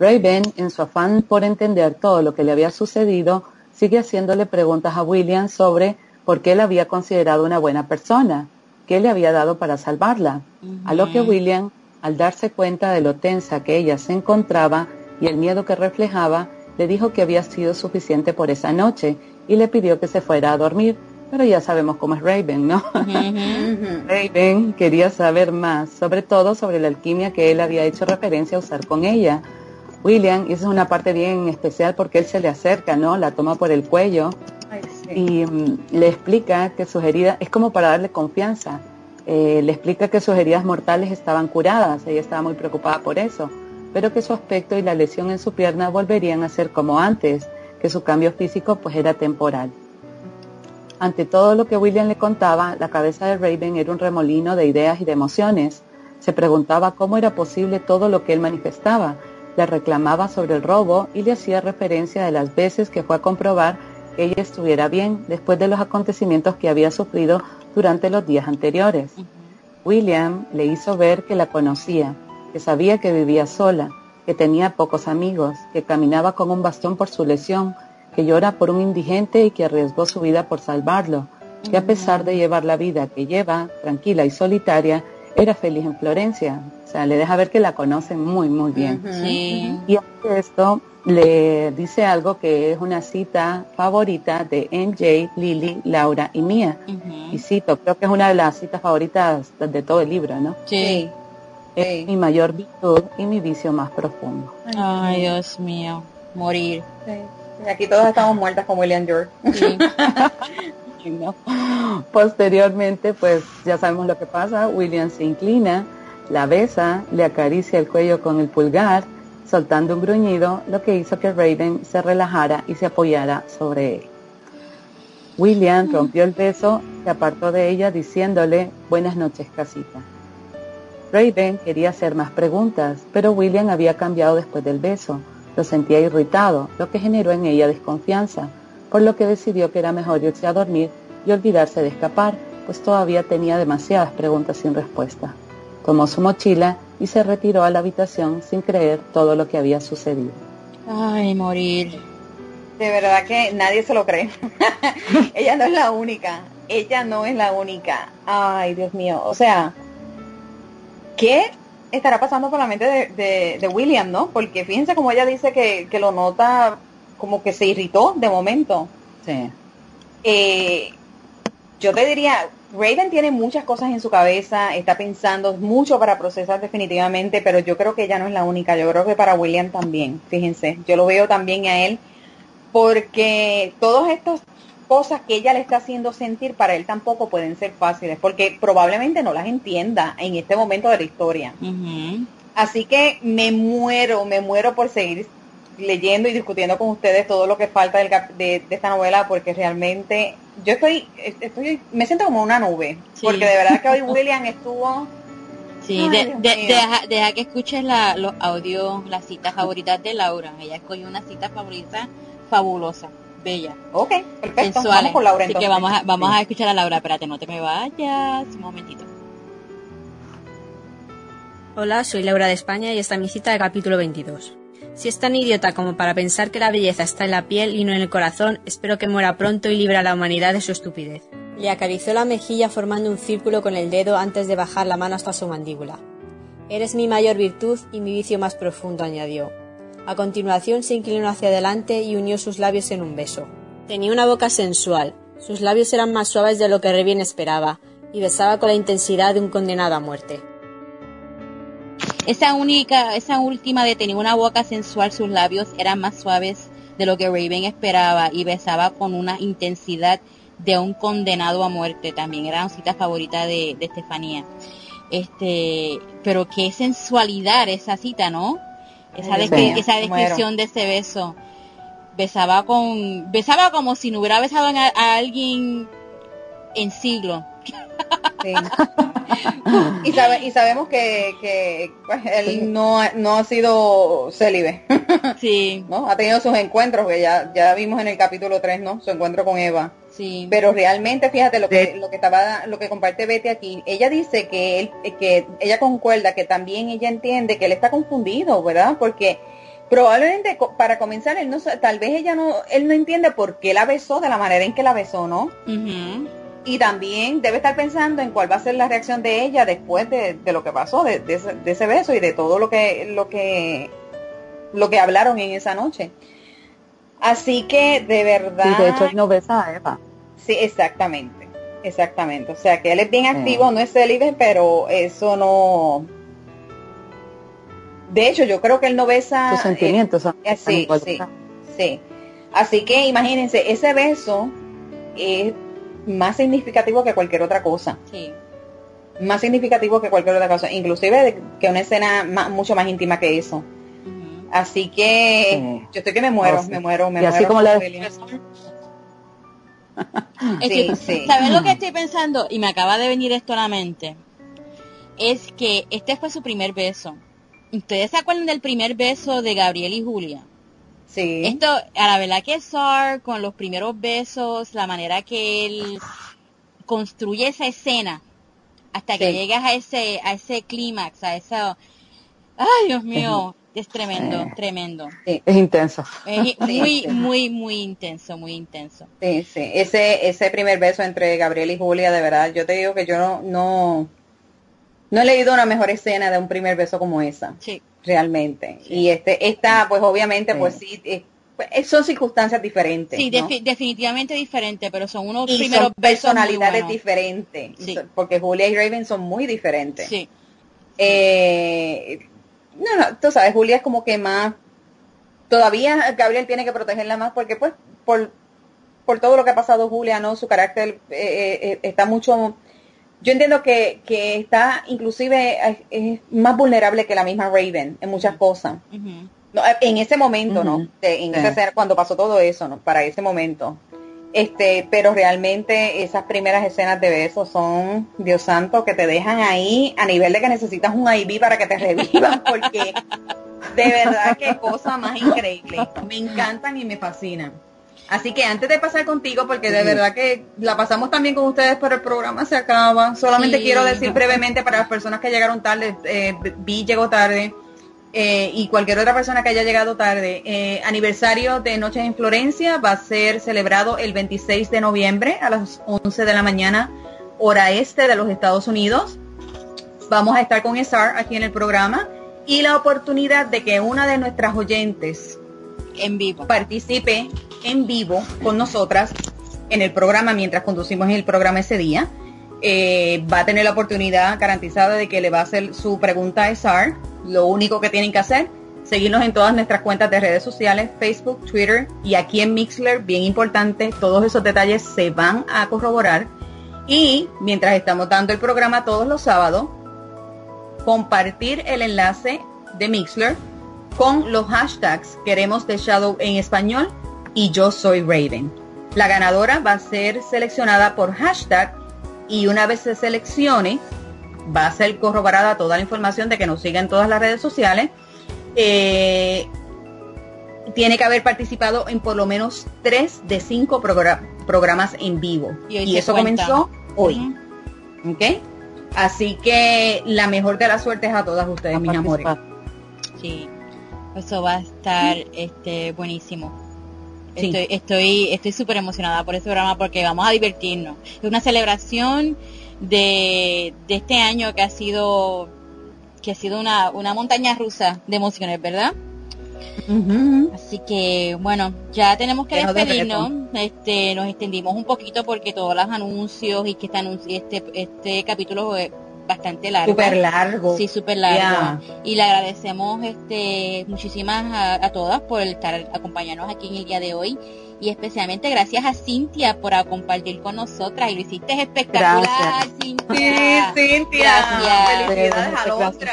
Raven, en su afán por entender todo lo que le había sucedido, sigue haciéndole preguntas a William sobre porque él había considerado una buena persona, que le había dado para salvarla. Uh-huh. A lo que William, al darse cuenta de lo tensa que ella se encontraba y el miedo que reflejaba, le dijo que había sido suficiente por esa noche y le pidió que se fuera a dormir. Pero ya sabemos cómo es Raven, ¿no? Uh-huh. Raven quería saber más, sobre todo sobre la alquimia que él había hecho referencia a usar con ella. William, y esa es una parte bien especial porque él se le acerca, ¿no? La toma por el cuello. Y um, le explica que sus heridas, es como para darle confianza, eh, le explica que sus heridas mortales estaban curadas, ella estaba muy preocupada por eso, pero que su aspecto y la lesión en su pierna volverían a ser como antes, que su cambio físico pues era temporal. Ante todo lo que William le contaba, la cabeza de Raven era un remolino de ideas y de emociones. Se preguntaba cómo era posible todo lo que él manifestaba, le reclamaba sobre el robo y le hacía referencia de las veces que fue a comprobar que ella estuviera bien después de los acontecimientos que había sufrido durante los días anteriores. Uh-huh. William le hizo ver que la conocía, que sabía que vivía sola, que tenía pocos amigos, que caminaba con un bastón por su lesión, que llora por un indigente y que arriesgó su vida por salvarlo, uh-huh. que a pesar de llevar la vida que lleva, tranquila y solitaria, era feliz en Florencia. O sea, le deja ver que la conocen muy, muy bien. Uh-huh. Sí. Y ante esto le dice algo que es una cita favorita de M J, Lily, Laura y mía. Uh-huh. Y cito, creo que es una de las citas favoritas de todo el libro, ¿no? Sí. Es sí. mi mayor virtud y mi vicio más profundo. Ay, Dios mío. Morir. Sí. Aquí todas estamos muertas como William York. Sí. No. Posteriormente, pues ya sabemos lo que pasa. William se inclina, la besa, le acaricia el cuello con el pulgar, soltando un gruñido, lo que hizo que Raven se relajara y se apoyara sobre él. William rompió el beso, se apartó de ella diciéndole, buenas noches, casita. Raven quería hacer más preguntas, pero William había cambiado después del beso. Lo sentía irritado, lo que generó en ella desconfianza, por lo que decidió que era mejor irse a dormir y olvidarse de escapar, pues todavía tenía demasiadas preguntas sin respuesta. Tomó su mochila y se retiró a la habitación sin creer todo lo que había sucedido. Ay, morir. De verdad que nadie se lo cree. Ella no es la única. Ella no es la única. Ay, Dios mío. O sea, ¿qué estará pasando por la mente de, de, de William, no? Porque fíjense como ella dice que, que lo nota como que se irritó de momento. Sí. Eh, yo te diría, Raven tiene muchas cosas en su cabeza, está pensando mucho para procesar definitivamente, pero yo creo que ella no es la única. Yo creo que para William también, fíjense. Yo lo veo también a él, porque todas estas cosas que ella le está haciendo sentir para él tampoco pueden ser fáciles, porque probablemente no las entienda en este momento de la historia. Uh-huh. Así que me muero, me muero por seguir leyendo y discutiendo con ustedes todo lo que falta del cap- de, de esta novela, porque realmente yo estoy, estoy me siento como una nube, sí. Porque de verdad que hoy William estuvo... Sí, ay, de, de, deja, deja que escuches la, los audios, las citas favoritas de Laura. Ella escogió una cita favorita fabulosa, bella. Ok, perfecto, sensual. Vamos con Laura. Así entonces que vamos a, vamos sí. a escuchar a Laura. Espérate, no te me vayas, un momentito. Hola, soy Laura de España y esta es mi cita del capítulo veintidós. Si es tan idiota como para pensar que la belleza está en la piel y no en el corazón, espero que muera pronto y libre a la humanidad de su estupidez. Le acarició la mejilla formando un círculo con el dedo antes de bajar la mano hasta su mandíbula. Eres mi mayor virtud y mi vicio más profundo, añadió. A continuación se inclinó hacia adelante y unió sus labios en un beso. Tenía una boca sensual, sus labios eran más suaves de lo que Raven esperaba, y besaba con la intensidad de un condenado a muerte. Esa única, esa última de tener una boca sensual, sus labios eran más suaves de lo que Raven esperaba y besaba con una intensidad de un condenado a muerte. También era una cita favorita de, de Estefanía. Este, pero qué sensualidad esa cita, ¿no? Esa, descri- esa descripción de ese beso. Besaba con, besaba como si no hubiera besado a, a alguien en siglo. Sí. y, sabe, y sabemos que, que él no, no ha sido célibe. Sí. ¿No? Ha tenido sus encuentros, que ya, ya vimos en el capítulo tres, ¿no? Su encuentro con Eva. Sí. Pero realmente, fíjate lo que, lo que estaba, lo que comparte Betty aquí. Ella dice que él, que ella concuerda que también ella entiende que él está confundido, ¿verdad? Porque probablemente para comenzar él no, tal vez ella no, él no entiende por qué la besó de la manera en que la besó, ¿no? Uh-huh. Y también debe estar pensando en cuál va a ser la reacción de ella después de, de lo que pasó, de, de, ese, de ese beso y de todo lo que, lo que, lo que hablaron en esa noche. Así que, de verdad... Sí, de hecho, él no besa a Eva. Sí, exactamente, exactamente. O sea, que él es bien activo, sí. No es célibe, pero eso no... De hecho, yo creo que él no besa... Sus sentimientos. Eh, sí, sí, sí. Así que, imagínense, ese beso es más significativo que cualquier otra cosa. Sí. Más significativo que cualquier otra cosa. Inclusive, que una escena más, mucho más íntima que eso. Así que sí. Yo estoy que me muero, oh, sí. me muero, me y muero. Así como la... sí, sí. ¿Sabes lo que estoy pensando? Y me acaba de venir esto a la mente. Es que este fue su primer beso. ¿Ustedes se acuerdan del primer beso de Gabriel y Julia? Sí. Esto, a la verdad que Sar, con los primeros besos, la manera que él construye esa escena, hasta que sí. llegas a ese, a ese clímax, a eso... ¡Ay, Dios mío! Es tremendo, sí. tremendo. Sí. Es intenso. Es muy, sí. muy, muy intenso, muy intenso. Sí, sí. Ese, ese primer beso entre Gabriel y Julia, de verdad, yo te digo que yo no, no, no he leído una mejor escena de un primer beso como esa. Sí. Realmente. Sí. Y este, esta, pues obviamente, sí. pues sí, es, son circunstancias diferentes. Sí, ¿no? de, definitivamente diferentes, pero son unos y primeros son besos personalidades muy diferentes, sí. Porque Julia y Raven son muy diferentes. Sí. Eh... No, no, tú sabes, Julia es como que más, todavía Gabriel tiene que protegerla más porque pues por por todo lo que ha pasado Julia, ¿no? Su carácter eh, eh, está mucho, yo entiendo que, que está inclusive es, es más vulnerable que la misma Raven en muchas cosas. Uh-huh. No, en ese momento, uh-huh. ¿no? De, en uh-huh. ese, cuando pasó todo eso, ¿no? Para ese momento. Este, pero realmente esas primeras escenas de besos son, Dios santo, que te dejan ahí a nivel de que necesitas un I V para que te revivan, porque De verdad, qué cosa más increíble. Me encantan y me fascinan. Así que antes de pasar contigo, porque de verdad que la pasamos también con ustedes, pero el programa se acaba. Solamente sí. quiero decir brevemente para las personas que llegaron tarde, eh, Vi llegó tarde, eh, y cualquier otra persona que haya llegado tarde, eh, aniversario de Noches en Florencia va a ser celebrado el veintiséis de noviembre a las once de la mañana, hora este de los Estados Unidos. Vamos a estar con S R aquí en el programa y la oportunidad de que una de nuestras oyentes en vivo participe en vivo con nosotras en el programa mientras conducimos el programa ese día. Eh, va a tener la oportunidad garantizada de que le va a hacer su pregunta a S R. Lo único que tienen que hacer, seguirnos en todas nuestras cuentas de redes sociales, Facebook, Twitter y aquí en Mixlr, bien importante, todos esos detalles se van a corroborar. Y mientras estamos dando el programa todos los sábados, compartir el enlace de Mixlr con los hashtags queremos The Shadow en español y yo soy Raven. La ganadora va a ser seleccionada por hashtag y una vez se seleccione va a ser corroborada toda la información de que nos sigan en todas las redes sociales. Eh, tiene que haber participado en por lo menos tres de cinco progr- programas en vivo y, y eso cuenta. Comenzó hoy. Uh-huh. ¿Okay? Así que la mejor de las suertes a todas ustedes, a mis participar. Amores. Sí, eso va a estar sí. este buenísimo. Sí. Estoy estoy estoy súper emocionada por este programa porque vamos a divertirnos. Es una celebración de, de este año que ha sido que ha sido una una montaña rusa de emociones, ¿verdad? Uh-huh. Así que bueno, ya tenemos que Dejo despedirnos. De este, nos extendimos un poquito porque todos los anuncios y que este anuncio, este este capítulo es bastante largo. Súper largo. Sí, súper largo. Yeah. Y le agradecemos este muchísimas a, a todas por estar acompañarnos aquí en el día de hoy y especialmente gracias a Cintia por compartir con nosotras y lo hiciste espectacular. Gracias. Cintia. Sí, Cintia. Gracias. Felicidades a Londra.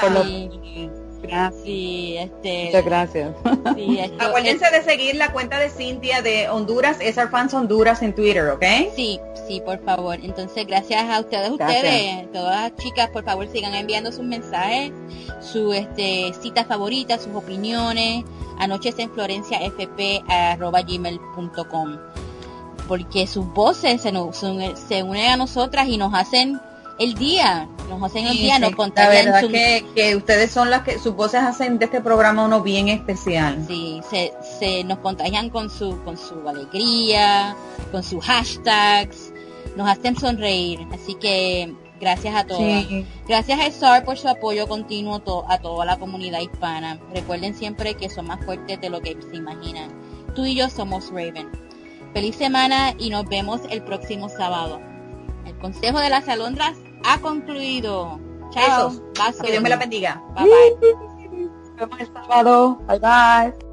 Gracias. Sí, este, muchas gracias. Sí, esto, acuérdense es, de seguir la cuenta de Cynthia de Honduras, S R Fans Honduras en Twitter, ¿ok? Sí, sí, por favor. Entonces, gracias a ustedes, gracias. ustedes, todas las chicas, por favor, sigan enviando sus mensajes, sus este, citas favoritas, sus opiniones, a nochesenflorenciafp arroba gmail punto com, porque sus voces se, nos, se unen a nosotras y nos hacen el día, nos hacen el sí, día, sí, nos contagian. La verdad su... que, que ustedes son las que, sus voces hacen de este programa uno bien especial. Sí, se, se nos contagian con su, con su alegría, con sus hashtags, nos hacen sonreír, así que gracias a todos. Sí. Gracias a S R por su apoyo continuo to, a toda la comunidad hispana. Recuerden siempre que son más fuertes de lo que se imaginan. Tú y yo somos Raven. Feliz semana y nos vemos el próximo sábado. El Consejo de las Alondras ha concluido. Chao. Besos. Que Dios me la bendiga. Bye bye. Nos vemos el sábado. Bye bye.